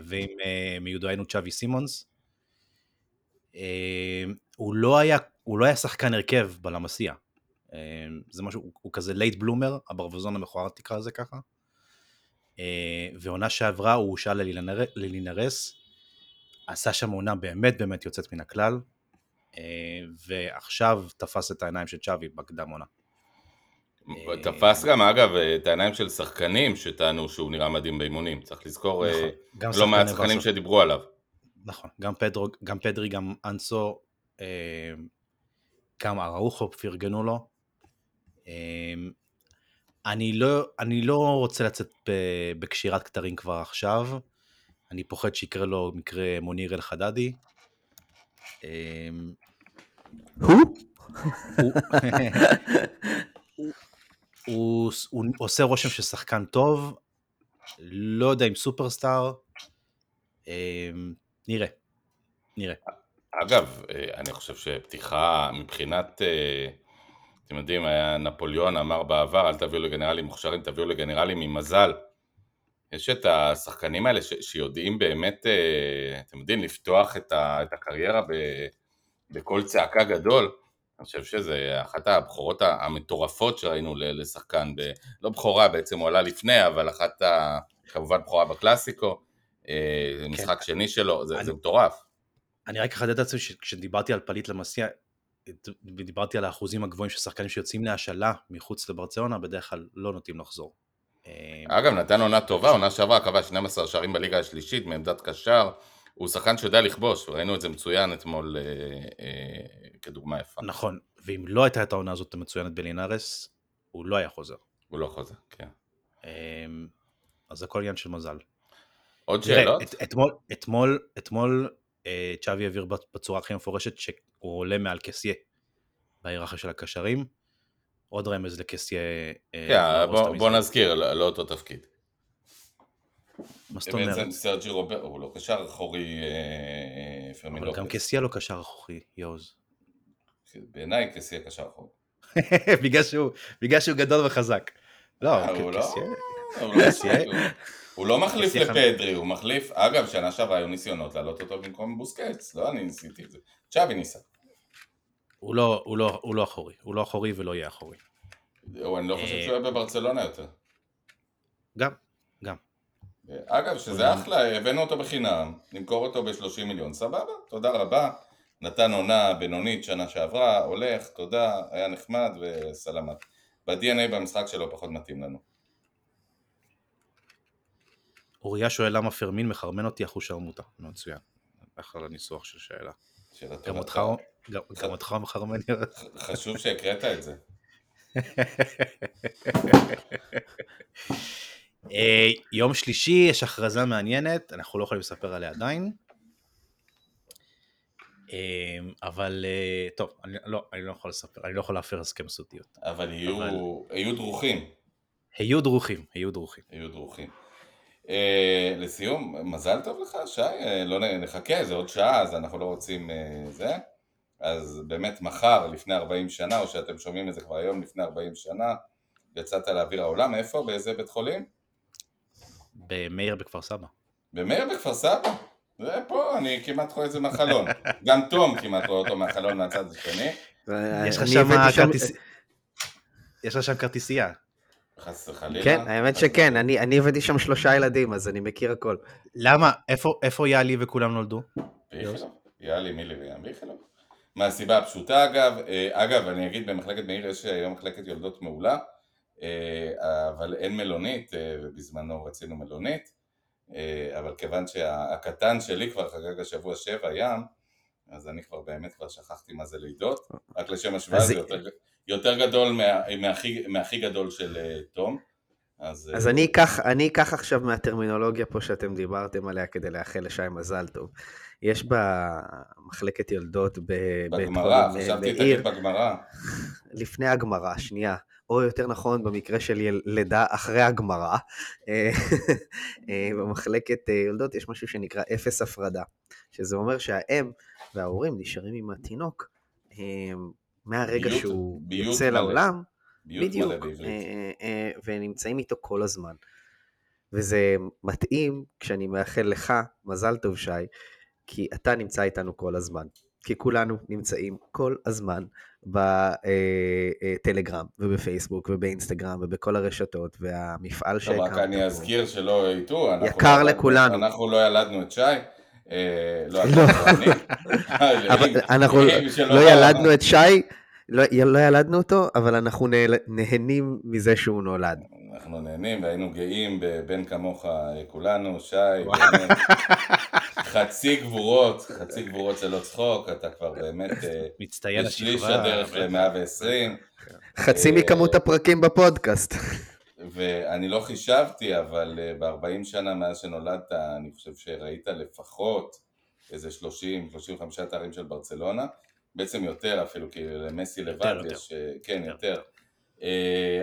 ועם מיודענו צ'אבי סימונס, הוא לא היה, הוא לא היה שחקן הרכב בלמסיע, זה משהו, הוא כזה לייט בלומר, הברווזון המכוער תקרא זה ככה, ועונה שעברה הוא שאל ללינרס, עשה שם עונה באמת באמת יוצאת מן הכלל, ועכשיו תפס את העיניים של צ'אבי בקדם עונה. תפס גם אגב את העיניים של שחקנים שטענו שהוא נראה מדהים באימונים, צריך לזכור לא מעט שחקנים שדיברו עליו. נכון, גם פדרי, גם אנסו, גם אראוחו פרגנו לו. אני לא, אני לא רוצה לצאת בקשירת כתרים כבר עכשיו, אני פוחד שיקרה לו מקרה מוניר אל חדדי. הוא? הוא עושה רושם ששחקן טוב, לא יודע אם סופרסטאר, נראה, נראה. אגב, אני חושב שפתיחה מבחינת, אתם יודעים, היה נפוליאון אמר בעבר, אל תביאו לגנרלים מוכשרים, תביאו לגנרלים עם מזל. יש את השחקנים האלה ש- שיודעים באמת, אתם יודעים, לפתוח את, ה- את הקריירה ב- בכל צעקה גדול. אני חושב שזה אחת הבחורות המטורפות שראינו לשחקן, ב- לא בחורה בעצם, הוא עלה לפני, אבל אחת ה- כמובן בחורה בקלאסיקו, זה כן. משחק שני שלו, זה, אני... זה מטורף. אני רק אחדד את עצמי שכשדיברתי על פליט למסיע, דיברתי על האחוזים הגבוהים של שחקנים שיוצאים להשאלה מחוץ לברצלונה, בדרך כלל לא נוטים לחזור. אגב, נתן עונה טובה, עונה שעברה, קבע שנים עשר שערים בליגה השלישית, מעמדת קשר, הוא שחקן שיודע לכבוש, ראינו את זה מצוין אתמול כדוגמה יפה. נכון, ואם לא הייתה את העונה הזאת מצוינת בלינארס, הוא לא היה חוזר. הוא לא חוזר, כן. אז הכל עניין של מזל. עוד שאלות? אתמול צ'אבי העביר בצורה הכי מפורשת שהוא עולה מעל קסיה בהיררכיה של הקשרים, עוד רמז לקסיה. כן, בוא נזכיר, לא אותו תפקיד. מה זאת אומרת? בעצם סרג'י רוברטו, הוא לא קשר אחורי פרמין לופז. אבל גם קסיה לא קשר אחורי, יוז. בעיניי קסיה קשר אחורי. בגלל שהוא גדול וחזק. לא, קסיה. הוא לא מחליף לפדרי, הוא מחליף, אגב, שנה שעברה היו ניסיונות לעלות אותו במקום בוסקץ, לא אני ניסיתי את זה, צ'אבי ניסה. הוא לא, הוא לא, הוא לא אחורי, הוא לא אחורי ולא יהיה אחורי. אני לא חושב שהוא היה בברצלונה יותר. גם, גם. אגב, שזה אחלה, הבאנו אותו בחינם, נמכור אותו ב-שלושים מיליון, סבבה, תודה רבה, נתן עונה בינונית שנה שעברה, הולך, תודה, היה נחמד וסלמת. ב-די אן איי במשחק שלו פחות מתאים לנו. אוריה שואל למה פרמין מחרמן אותי אחו שרמוטה, מצוין, אחלה ניסוח של שאלה. גם אותך, גם אותך מחרמן ירד. חשוב שהקראת את זה. יום שלישי, יש הכרזה מעניינת, אנחנו לא יכולים לספר עליה עדיין, אבל טוב, אני לא יכול לספר, אני לא יכול להפר הסכם סודיות. אבל היו דרוכים. היו דרוכים, היו דרוכים. היו דרוכים. לסיום, מזל טוב לך שי, לא נחכה, זה עוד שעה אז אנחנו לא רוצים זה, אז באמת מחר לפני ארבעים שנה, או שאתם שומעים את זה כבר היום לפני ארבעים שנה, יצאת לאוויר העולם, איפה? באיזה בית חולים? במאיר בכפר סבא. במאיר בכפר סבא? זה פה, אני כמעט רואה את זה מהחלון, גם תום כמעט רואה אותו מהחלון מהצד השני. יש לך שם כרטיסייה. חס וחלילה. כן, האמת שכן, אני הבאתי שם שלושה ילדים, אז אני מכיר הכל. למה? איפה יאלי וכולם נולדו? באיכילוב. יאלי, מילי וים באיכילוב. מהסיבה הפשוטה אגב, אגב, אני אגיד, במחלקת מאיר יש היום מחלקת יולדות מעולה, אבל אין מלונית, ובזמנו רצינו מלונית, אבל כיוון שהקטן שלי כבר חגג השבוע שבע ים, אז אני כבר באמת כבר שכחתי מה זה לידות, רק לשם השוואה זה יותר... יותר גדול מהכי גדול של תום. אז אני אקח עכשיו מהטרמינולוגיה פה שאתם דיברתם עליה כדי לאחל לשי מזל טוב. יש במחלקת יולדות בגמרא, חשבתי תגיד בגמרא. לפני הגמרא, שנייה, או יותר נכון במקרה של לידה אחרי הגמרא, במחלקת יולדות יש משהו שנקרא אפס הפרדה, שזה אומר שהאם וההורים נשארים עם התינוק, מהרגע שהוא יוצא לעולם, בדיוק, ונמצאים איתו כל הזמן. וזה מתאים כשאני מאחל לך, מזל טוב שי, כי אתה נמצא איתנו כל הזמן. כי כולנו נמצאים כל הזמן בטלגרם ובפייסבוק ובאינסטגרם ובכל הרשתות והמפעל שהקמנו. רק אני אזכיר שלא איתו. יקר לכולנו. אנחנו לא ילדנו את שי. לא, אנחנו לא ילדנו את שי, לא ילדנו אותו, אבל אנחנו נהנים מזה שהוא נולד. אנחנו נהנים והיינו גאים בבן כמוך כולנו, שי, חצי גבורות, חצי גבורות זה לא צחוק, אתה כבר באמת בשליש הדרך ל-מאה ועשרים. חצי מכמות הפרקים בפודקאסט. ואני לא חישבתי, אבל ב-ארבעים שנה מאז שנולדת, אני חושב שראית לפחות איזה שלושים עד שלושים וחמישה תארים של ברצלונה, בעצם יותר אפילו, כי למסי לבד יש, כן, יותר.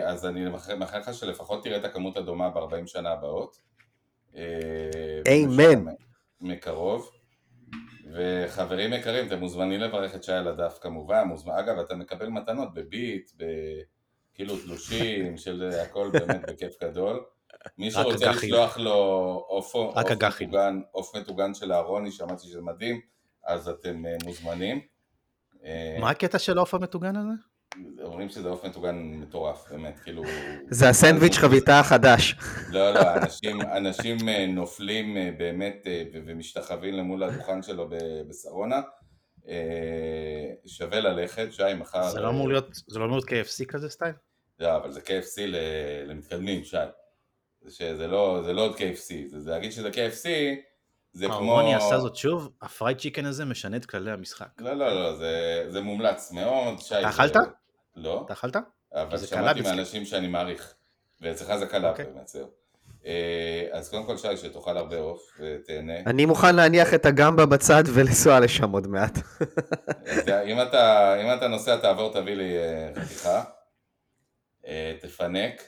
אז אני מאחל לך שלפחות תראה את הכמות הדומה ב-ארבעים שנה הבאות. אמן. מקרוב. וחברים יקרים, אתם מוזמנים לברך את שי על הדף כמובן, אגב, אתה מקבל מתנות בביט, ב... כאילו תלושים של הכל באמת בכיף גדול. מי שרוצה לשלוח לו אוף מטוגן של אהרוני, שמעתי שזה מדהים, אז אתם מוזמנים. מה הקטע של אוף המטוגן הזה? אומרים שזה אוף מטוגן מטורף, באמת, כאילו... זה הסנדוויץ' חביתה החדש. לא, לא, אנשים נופלים באמת ומשתחווים למול הדוכן שלו בסרונה, שווה ללכת, שי מחר... זה לא אמור להיות K F C כזה סטייל? לא, אבל זה K F C למתקדמים, שי. זה לא עוד K F C, זה להגיד שזה K F C, זה כמו... אהרוני עשה זאת שוב, הפרייד צ'יקן הזה משנה את כללי המשחק. לא, לא, לא, זה מומלץ מאוד, שי. אתה אכלת? לא. אתה אכלת? אבל שמעתי מאנשים שאני מעריך, ואצלך זה קלה, באמת, זהו. אז קודם כל שי, שתאכל הרבה אוף ותהנה. אני מוכן להניח את הגמבה בצד ולסוע לשם עוד מעט. אם אתה, אם אתה נוסע, תעבור, תביא לי חתיכה, תפנק.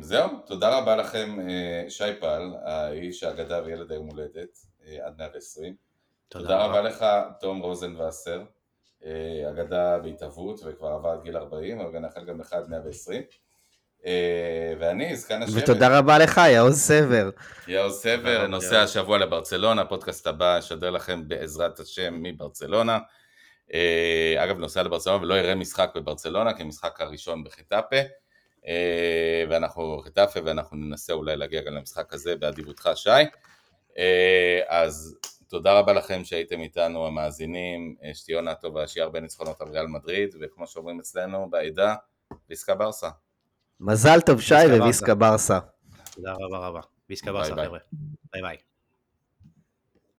זהו, תודה רבה לכם, שי פל, האיש האגדה וילד היום הולדת, עד מאה ועשרים. תודה רבה לך, תום רוזנווסר, אגדה בהתהוות, וכבר עבר עד גיל ארבעים, אבל נאחל גם לך עד מאה ועשרים. ואני, זקן השבט. ותודה רבה לך, יאוז סבר. יאוז סבר, נוסע השבוע לברצלונה, הפודקאסט הבא שדר לכם בעזרת השם מברצלונה. אגב, נוסע לברצלונה ולא יראה משחק בברצלונה, כי משחק הראשון בחטאפה, ואנחנו חטאפה, ואנחנו ננסה אולי להגיע גם למשחק הזה באדיבותך, שי. אז תודה רבה לכם שהייתם איתנו, המאזינים, שתיונה טובה, שיהיה הרבה ניצחונות על ריאל מדריד, וכמו שאומרים אצלנו, בעידה, ויסקה ברסה. מזל טוב שי וויסקה ברסה. תודה רבה רבה. ויסקה ברסה חבר'ה. ביי ביי.